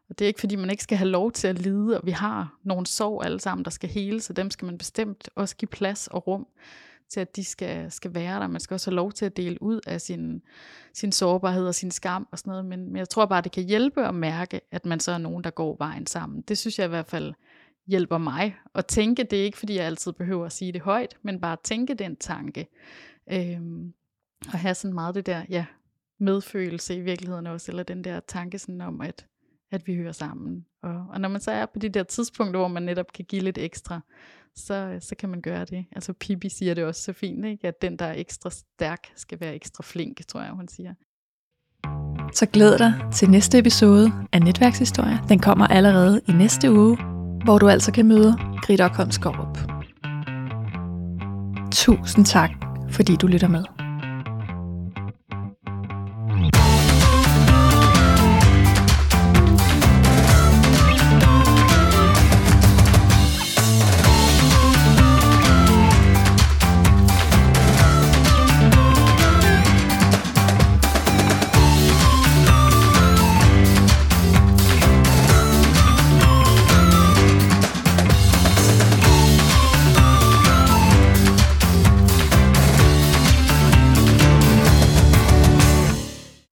Og det er ikke, fordi man ikke skal have lov til at lide, og vi har nogle sorg alle sammen, der skal heles, så dem skal man bestemt også give plads og rum til, at de skal være der. Man skal også have lov til at dele ud af sin sårbarhed og sin skam og sådan noget, men jeg tror bare, det kan hjælpe at mærke, at man så er nogen, der går vejen sammen. Det synes jeg i hvert fald hjælper mig at tænke det, ikke fordi jeg altid behøver at sige det højt, men bare tænke den tanke, og have sådan meget det der medfølelse i virkeligheden også, eller den der tanke sådan om, at vi hører sammen, og når man så er på de der tidspunkter, hvor man netop kan give lidt ekstra, så kan man gøre det. Altså Pippi siger det også så fint, ikke? At den, der er ekstra stærk, skal være ekstra flink, tror jeg, hun siger. Så glæd dig til næste episode af Netværkshistorie. Den kommer allerede i næste uge, hvor du altså kan møde Grit Kold Skårup. Tusind tak, fordi du lytter med.